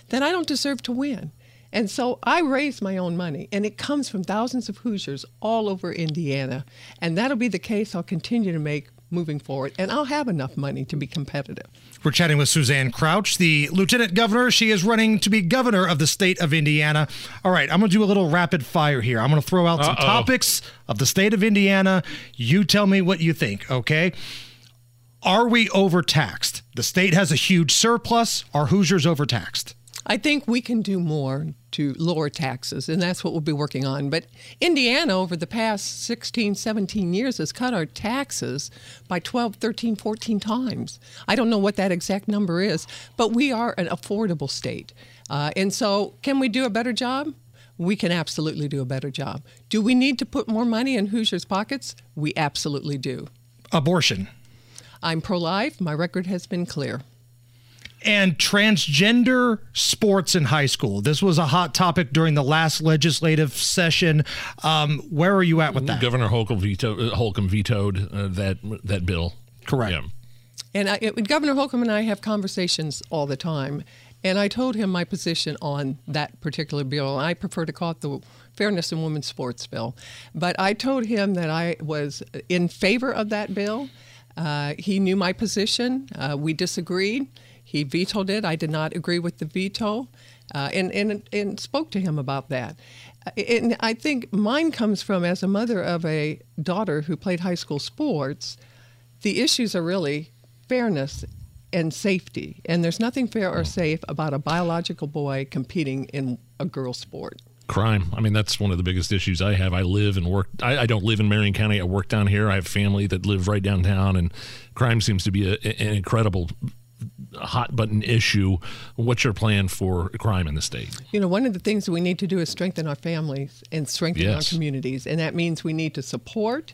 then I don't deserve to win. And so I raise my own money, and it comes from thousands of Hoosiers all over Indiana. And that'll be the case I'll continue to make moving forward, and I'll have enough money to be competitive. We're chatting with Suzanne Crouch, the lieutenant governor. She is running to be governor of the state of Indiana. All right, I'm going to do a little rapid fire here. I'm going to throw out some topics of the state of Indiana. You tell me what you think, okay? Are we overtaxed? The state has a huge surplus. Are Hoosiers overtaxed? I think we can do more to lower taxes, and that's what we'll be working on. But Indiana, over the past 16, 17 years, has cut our taxes by 12, 13, 14 times. I don't know what that exact number is, but we are an affordable state. And so can we do a better job? We can absolutely do a better job. Do we need to put more money in Hoosiers' pockets? We absolutely do. Abortion. I'm pro-life. My record has been clear. And transgender sports in high school. This was a hot topic during the last legislative session. Where are you at with that? Governor Holcomb vetoed that bill. Correct. Yeah. And Governor Holcomb and I have conversations all the time. And I told him my position on that particular bill. I prefer to call it the Fairness in Women's Sports Bill. But I told him that I was in favor of that bill. He knew my position. We disagreed. He vetoed it. I did not agree with the veto, and spoke to him about that. And I think mine comes from, as a mother of a daughter who played high school sports, the issues are really fairness and safety. And there's nothing fair or safe about a biological boy competing in a girl sport. Crime. That's one of the biggest issues I have. I live and work. I don't live in Marion County. I work down here. I have family that live right downtown, and crime seems to be an incredible hot button issue. What's your plan for crime in the state? One of the things that we need to do is strengthen our families and strengthen our communities. And that means we need to support,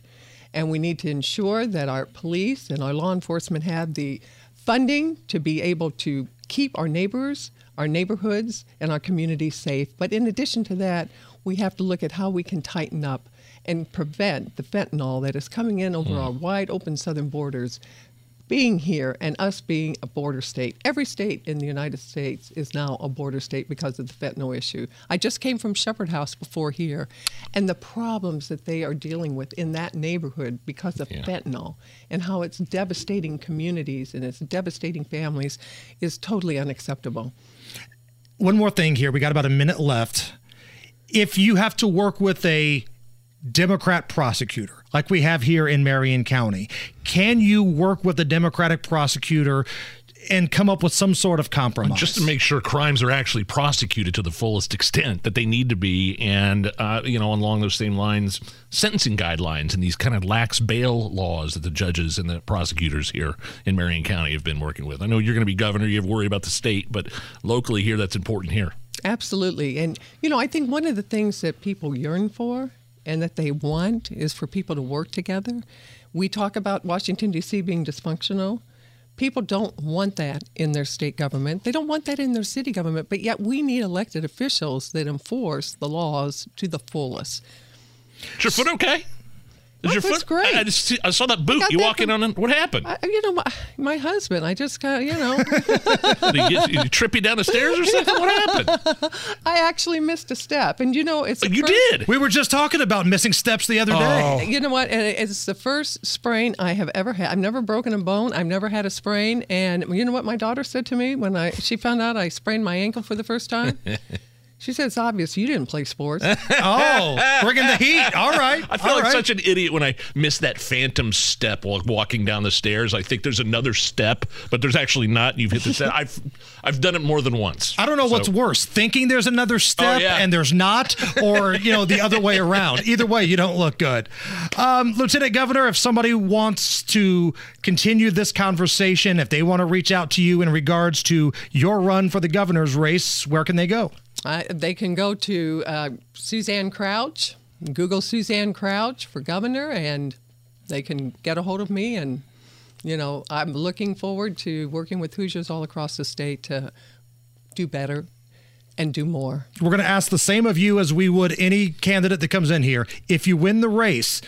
and we need to ensure that our police and our law enforcement have the funding to be able to keep our neighbors, our neighborhoods, and our communities safe. But in addition to that, we have to look at how we can tighten up and prevent the fentanyl that is coming in over our wide open southern borders being here, and us being a border state. Every state in the United States is now a border state because of the fentanyl issue. I just came from Shepherd House before here, and the problems that they are dealing with in that neighborhood because of fentanyl and how it's devastating communities and it's devastating families is totally unacceptable. One more thing here. We got about a minute left. If you have to work with a Democrat prosecutor, like we have here in Marion County? Can you work with a Democratic prosecutor and come up with some sort of compromise? Just to make sure crimes are actually prosecuted to the fullest extent that they need to be, and, you know, along those same lines, sentencing guidelines and these kind of lax bail laws that the judges and the prosecutors here in Marion County have been working with. I know you're going to be governor, you have worry about the state, but locally here, that's important here. Absolutely. And, you know, I think one of the things that people yearn for and that they want is for people to work together. We talk about Washington, D.C. being dysfunctional. People don't want that in their state government. They don't want that in their city government, but yet we need elected officials that enforce the laws to the fullest. Is your foot okay? Is your foot great? I saw that boot. You walk in on it. What happened? You know, my husband, I just got, you know. Did you trip you down the stairs or something? What happened? I actually missed a step. And, you know, it's. You did. We were just talking about missing steps the other day. You know what? And it's the first sprain I have ever had. I've never broken a bone. I've never had a sprain. And you know what my daughter said to me when she found out I sprained my ankle for the first time? She said, it's obvious you didn't play sports. Oh, bringing the heat. All right. I feel like such an idiot when I miss that phantom step while walking down the stairs. I think there's another step, but there's actually not. You've hit the step. I've done it more than once. I don't know what's worse, thinking there's another step and there's not, or, you know, the other way around. Either way, you don't look good. Lieutenant Governor, if somebody wants to continue this conversation, if they want to reach out to you in regards to your run for the governor's race, where can they go? They can go to Suzanne Crouch, Google Suzanne Crouch for governor, and they can get a hold of me. And, you know, I'm looking forward to working with Hoosiers all across the state to do better and do more. We're going to ask the same of you as we would any candidate that comes in here. If you win the race,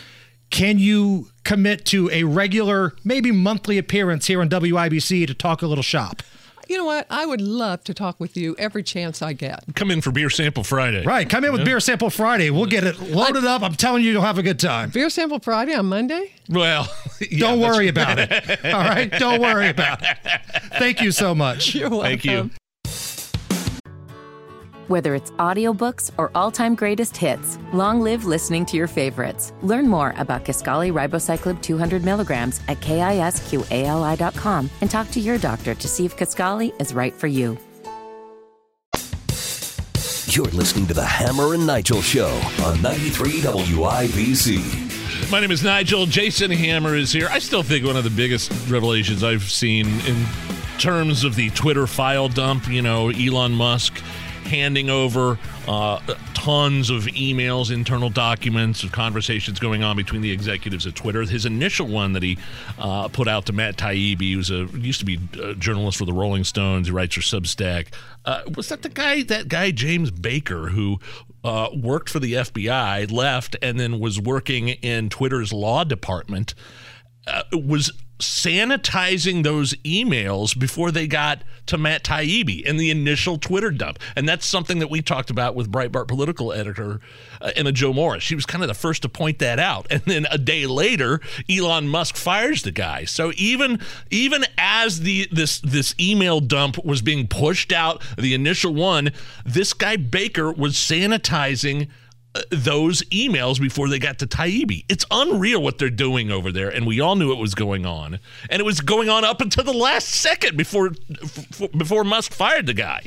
can you commit to a regular, maybe monthly appearance here on WIBC to talk a little shop? You know what? I would love to talk with you every chance I get. Come in for Beer Sample Friday. Right. Come in with Beer Sample Friday. We'll get it loaded up. I'm telling you, you'll have a good time. Beer Sample Friday on Monday? Well, don't worry about it. All right? Don't worry about it. Thank you so much. You're welcome. Thank you. Whether it's audiobooks or all-time greatest hits, long live listening to your favorites. Learn more about Kisqali Ribocyclib 200 milligrams at KISQALI.com and talk to your doctor to see if Kisqali is right for you. You're listening to the Hammer and Nigel Show on 93 WIBC. My name is Nigel. Jason Hammer is here. I still think one of the biggest revelations I've seen in terms of the Twitter file dump, you know, Elon Musk handing over tons of emails, internal documents, of conversations going on between the executives at Twitter. His initial one that he put out to Matt Taibbi, who's used to be a journalist for the Rolling Stones, who writes for Substack. Was that the guy? That guy James Baker, who worked for the FBI, left, and then was working in Twitter's law department, was sanitizing those emails before they got to Matt Taibbi in the initial Twitter dump. And that's something that we talked about with Breitbart political editor Emma Jo Morris. She was kind of the first to point that out. And then a day later, Elon Musk fires the guy. So even as this email dump was being pushed out, the initial one, this guy Baker was sanitizing those emails before they got to Taibbi. It's unreal what they're doing over there, and we all knew it was going on, and it was going on up until the last second before Musk fired the guy.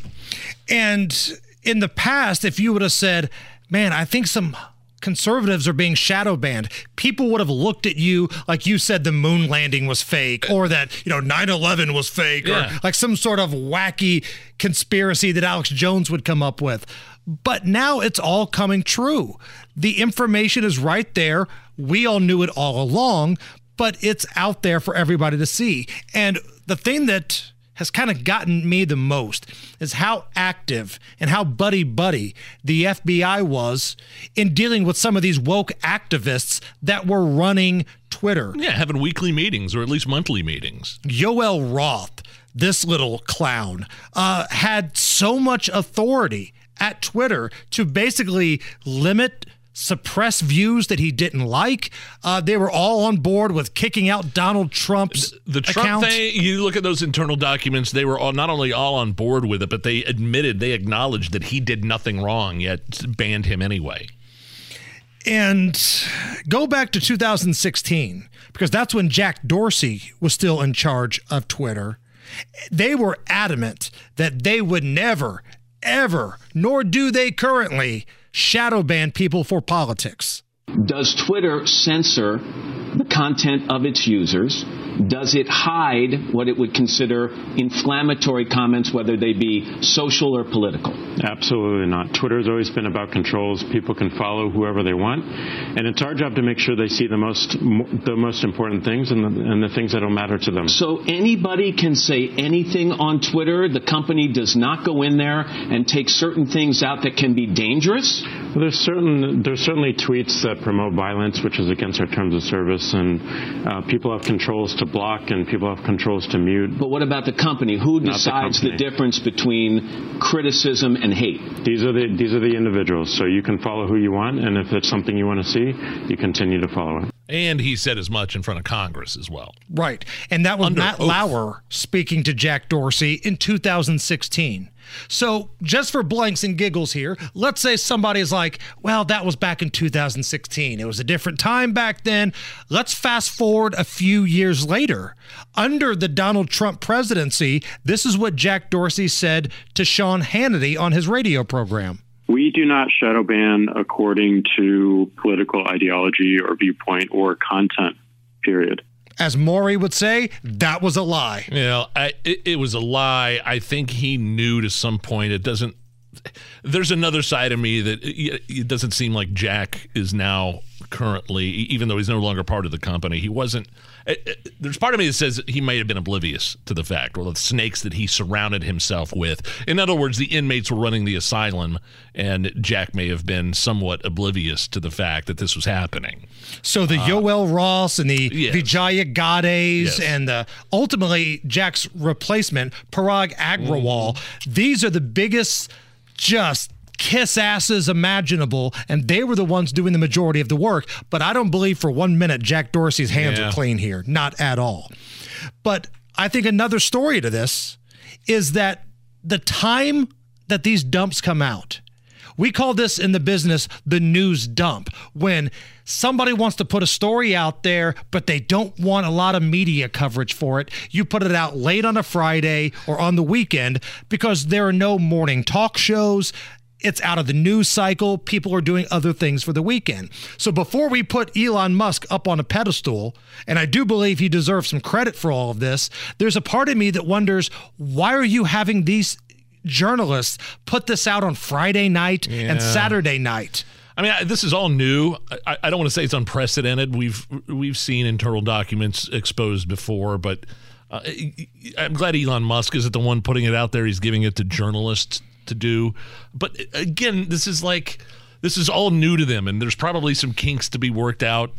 And in the past, if you would have said, man, I think some conservatives are being shadow banned, people would have looked at you like you said the moon landing was fake, or that, you know, 9/11 was fake, or like some sort of wacky conspiracy that Alex Jones would come up with. But now it's all coming true. The information is right there. We all knew it all along, but it's out there for everybody to see. And the thing that has kind of gotten me the most is how active and how buddy-buddy the FBI was in dealing with some of these woke activists that were running Twitter. Yeah, having weekly meetings or at least monthly meetings. Yoel Roth, this little clown, had so much authority at Twitter to basically limit, suppress views that he didn't like. They were all on board with kicking out Donald Trump's account. Thing, you look at those internal documents, they were all, not only all on board with it, but they acknowledged that he did nothing wrong, yet banned him anyway. And go back to 2016, because that's when Jack Dorsey was still in charge of Twitter. They were adamant that they would never, ever, nor do they currently, shadow ban people for politics. Does Twitter censor the content of its users? Does it hide what it would consider inflammatory comments, whether they be social or political? Absolutely not. Twitter has always been about controls. People can follow whoever they want. And it's our job to make sure they see the most important things and the things that will matter to them. So anybody can say anything on Twitter. The company does not go in there and take certain things out that can be dangerous? Well, there's certainly tweets that promote violence, which is against our terms of service. And people have controls to block and people have controls to mute. But what about the company? Who decides the difference between criticism and hate? These are the individuals. So you can follow who you want, and if it's something you want to see, you continue to follow it. And he said as much in front of Congress as well. Right. And that was Matt Lauer speaking to Jack Dorsey in 2016. So just for blanks and giggles here, let's say somebody's like, well, that was back in 2016. It was a different time back then. Let's fast forward a few years later. Under the Donald Trump presidency, this is what Jack Dorsey said to Sean Hannity on his radio program. We do not shadow ban according to political ideology or viewpoint or content, period. As Maury would say, that was a lie. You know, it was a lie. I think he knew to some point. There's another side of me that it doesn't seem like Jack is now currently, even though he's no longer part of the company. He wasn't. There's part of me that says he may have been oblivious to the fact, or the snakes that he surrounded himself with. In other words, the inmates were running the asylum, and Jack may have been somewhat oblivious to the fact that this was happening. So the Yoel Ross and the Vijaya Gades and ultimately Jack's replacement, Parag Agrawal, these are the biggest just kiss asses imaginable, and they were the ones doing the majority of the work. But I don't believe for 1 minute Jack Dorsey's hands are clean here. Not at all. But I think another story to this is that the time that these dumps come out, we call this in the business the news dump, when somebody wants to put a story out there, but they don't want a lot of media coverage for it. You put it out late on a Friday or on the weekend because there are no morning talk shows. It's out of the news cycle. People are doing other things for the weekend. So before we put Elon Musk up on a pedestal, and I do believe he deserves some credit for all of this, there's a part of me that wonders, why are you having these journalists put this out on Friday night and Saturday night? I mean, this is all new. I don't want to say it's unprecedented. We've seen internal documents exposed before, but I'm glad Elon Musk isn't the one putting it out there. He's giving it to journalists to do. But again, this is all new to them, and there's probably some kinks to be worked out.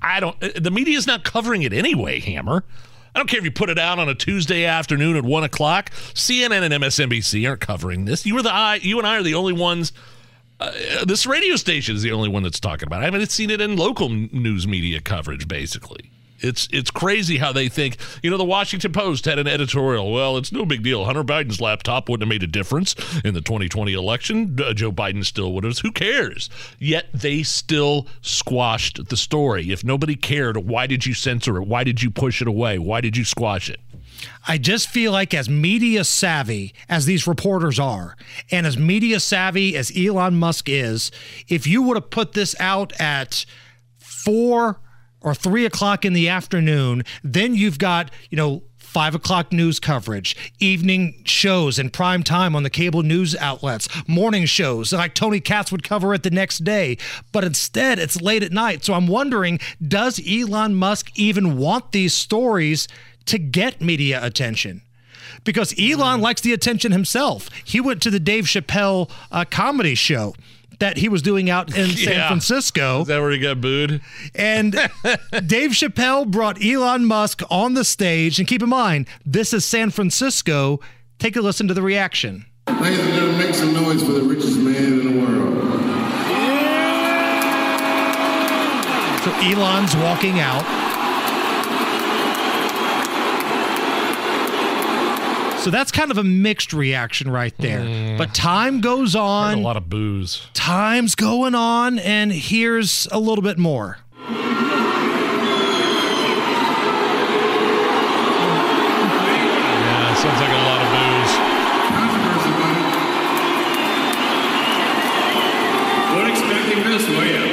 The media's not covering it anyway, Hammer. I don't care if you put it out on a Tuesday afternoon at 1 o'clock. CNN and MSNBC aren't covering this. You and I are the only ones. This radio station is the only one that's talking about it. I mean, it's seen it in local news media coverage, basically. It's crazy how they think. You know, the Washington Post had an editorial. Well, it's no big deal. Hunter Biden's laptop wouldn't have made a difference in the 2020 election. Joe Biden still would have. Who cares? Yet they still squashed the story. If nobody cared, why did you censor it? Why did you push it away? Why did you squash it? I just feel like, as media savvy as these reporters are, and as media savvy as Elon Musk is, if you would have put this out at 4 or 3 o'clock in the afternoon, then you've got, 5 o'clock news coverage, evening shows and prime time on the cable news outlets, morning shows like Tony Katz would cover it the next day. But instead, it's late at night. So I'm wondering, does Elon Musk even want these stories to get media attention? Because Elon likes the attention himself. He went to the Dave Chappelle comedy show that he was doing out in San Francisco. Is that where he got booed? And Dave Chappelle brought Elon Musk on the stage. And keep in mind, this is San Francisco. Take a listen to the reaction. Ladies and gentlemen, make some noise for the richest man in the world. Yeah! So Elon's walking out. So that's kind of a mixed reaction right there. But time goes on. Heard a lot of boos. Time's going on, and here's a little bit more. Yeah, sounds like a lot of boos. We're expecting this way up.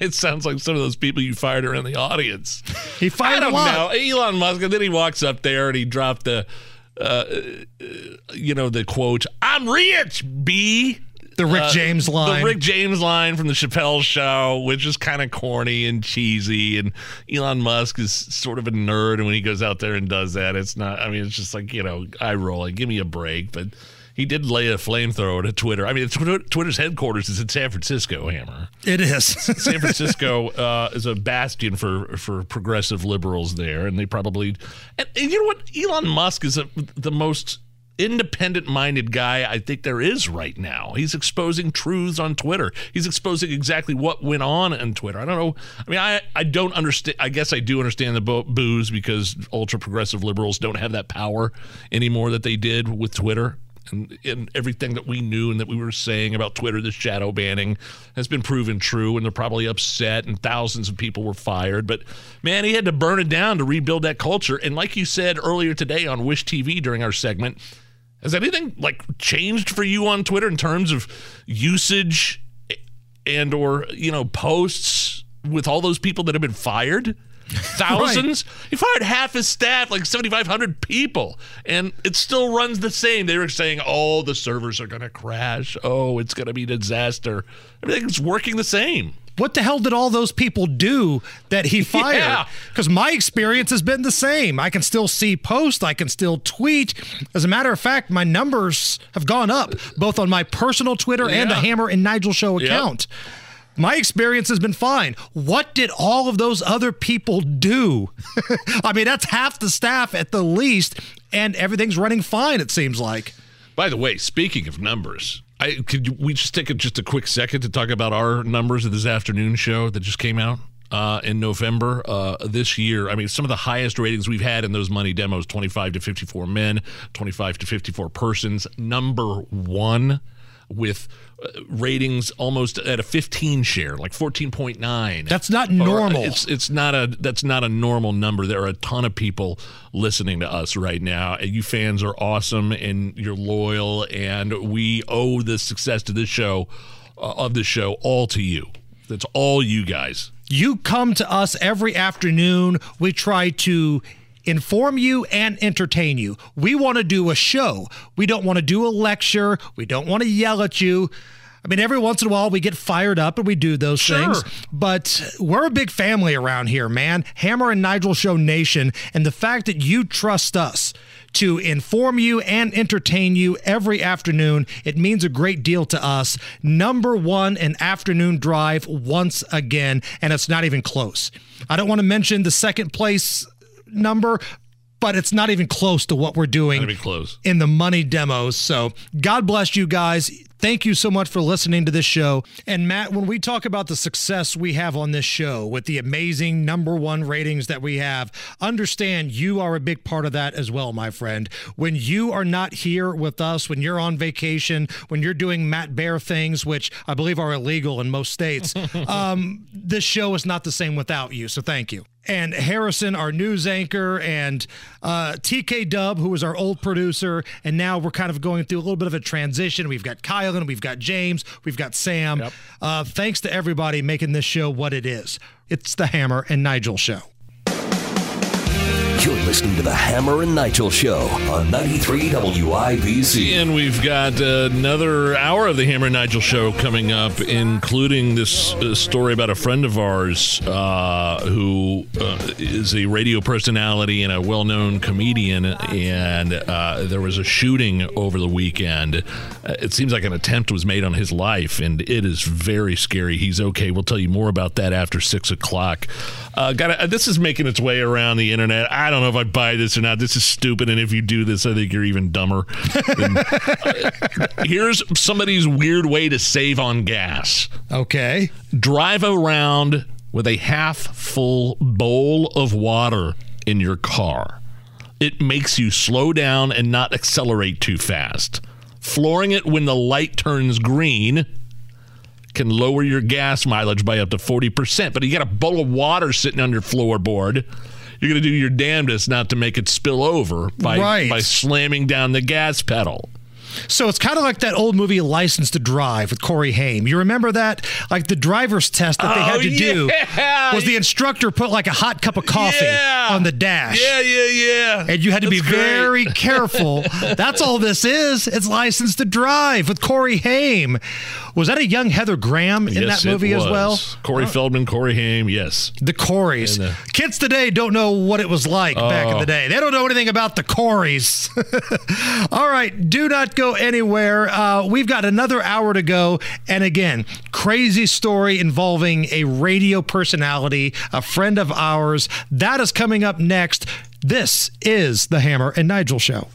It sounds like some of them people you fired are in the audience. It sounds like some of those people you fired are in the audience. He fired them now. Elon Musk, and then he walks up there and he dropped the, you know, the quote, "I'm rich, B." The Rick James line. The Rick James line from the Chappelle Show, which is kind of corny and cheesy. And Elon Musk is sort of a nerd. And when he goes out there and does that, it's not, I mean, it's just like, you know, eye rolling. Give me a break. But he did lay a flamethrower to Twitter. I mean, Twitter's headquarters is in San Francisco, Hammer. It is. San Francisco is a bastion for progressive liberals there. And they probably, and you know what? Elon Musk is the most independent-minded guy I think there is right now. He's exposing truths on Twitter. He's exposing exactly what went on Twitter. I don't know. I mean, I don't understand. I guess I do understand the boos because ultra-progressive liberals don't have that power anymore that they did with Twitter. And everything that we knew and that we were saying about Twitter, the shadow banning, has been proven true, and they're probably upset, and thousands of people were fired. But, man, he had to burn it down to rebuild that culture. And like you said earlier today on Wish TV during our segment, has anything like changed for you on Twitter in terms of usage and or, you know, posts with all those people that have been fired? Thousands? Right. He fired half his staff, like 7,500 people, and it still runs the same. They were saying, oh, the servers are going to crash. Oh, it's going to be a disaster. Everything's working the same. What the hell did all those people do that he fired? Because my experience has been the same. I can still see posts. I can still tweet. As a matter of fact, my numbers have gone up, both on my personal Twitter and the Hammer and Nigel Show account. Yep. My experience has been fine. What did all of those other people do? I mean, that's half the staff at the least, and everything's running fine, it seems like. By the way, speaking of numbers, could we just take just a quick second to talk about our numbers of this afternoon show that just came out in November this year? I mean, some of the highest ratings we've had in those money demos, 25 to 54 men, 25 to 54 persons, number one, with ratings almost at a 15 share, like 14.9. That's not normal. That's not a normal number. There are a ton of people listening to us right now. You fans are awesome, and you're loyal, and we owe the success to this show, all to you. That's all you guys. You come to us every afternoon. We try to inform you and entertain you. We want to do a show. We don't want to do a lecture. We don't want to yell at you. I mean, every once in a while we get fired up and we do those things, but we're a big family around here, man. Hammer and Nigel Show Nation, and the fact that you trust us to inform you and entertain you every afternoon, it means a great deal to us. Number one in afternoon drive once again, and it's not even close. I don't want to mention the second place number, but it's not even close to what we're doing in the money demos. So God bless you guys. Thank you so much for listening to this show. And Matt, when we talk about the success we have on this show with the amazing number one ratings that we have, understand you are a big part of that as well, my friend. When you are not here with us, when you're on vacation, when you're doing Matt Bear things, which I believe are illegal in most states, this show is not the same without you. So thank you. And Harrison, our news anchor, and TK Dub, who was our old producer, and now we're kind of going through a little bit of a transition. We've got Kyle, and we've got James, we've got Sam. Yep. Thanks to everybody making this show what it is. It's the Hammer and Nigel Show. You're listening to the Hammer and Nigel Show on 93 WIBC. And we've got another hour of the Hammer and Nigel Show coming up, including this story about a friend of ours who is a radio personality and a well-known comedian. And there was a shooting over the weekend. It seems like an attempt was made on his life, and it is very scary. He's okay. We'll tell you more about that after 6 o'clock. This is making its way around the internet. I don't don't know if I buy this or not. This is stupid, and if you do this, I think you're even dumber. Here's somebody's weird way to save on gas. Okay. Drive around with a half-full bowl of water in your car. It makes you slow down and not accelerate too fast. Flooring it when the light turns green can lower your gas mileage by up to 40%. But you got a bowl of water sitting on your floorboard. You're going to do your damnedest not to make it spill over by slamming down the gas pedal. So it's kind of like that old movie License to Drive with Corey Haim. You remember that? Like the driver's test that they had to do was the instructor put like a hot cup of coffee on the dash. Yeah. And you had to be very careful. That's all this is. It's License to Drive with Corey Haim. Was that a young Heather Graham in that movie as well? Corey Feldman, Corey Haim, yes. The Coreys. Kids today don't know what it was like back in the day. They don't know anything about the Coreys. All right, do not go anywhere. We've got another hour to go. And again, crazy story involving a radio personality, a friend of ours. That is coming up next. This is the Hammer and Nigel Show.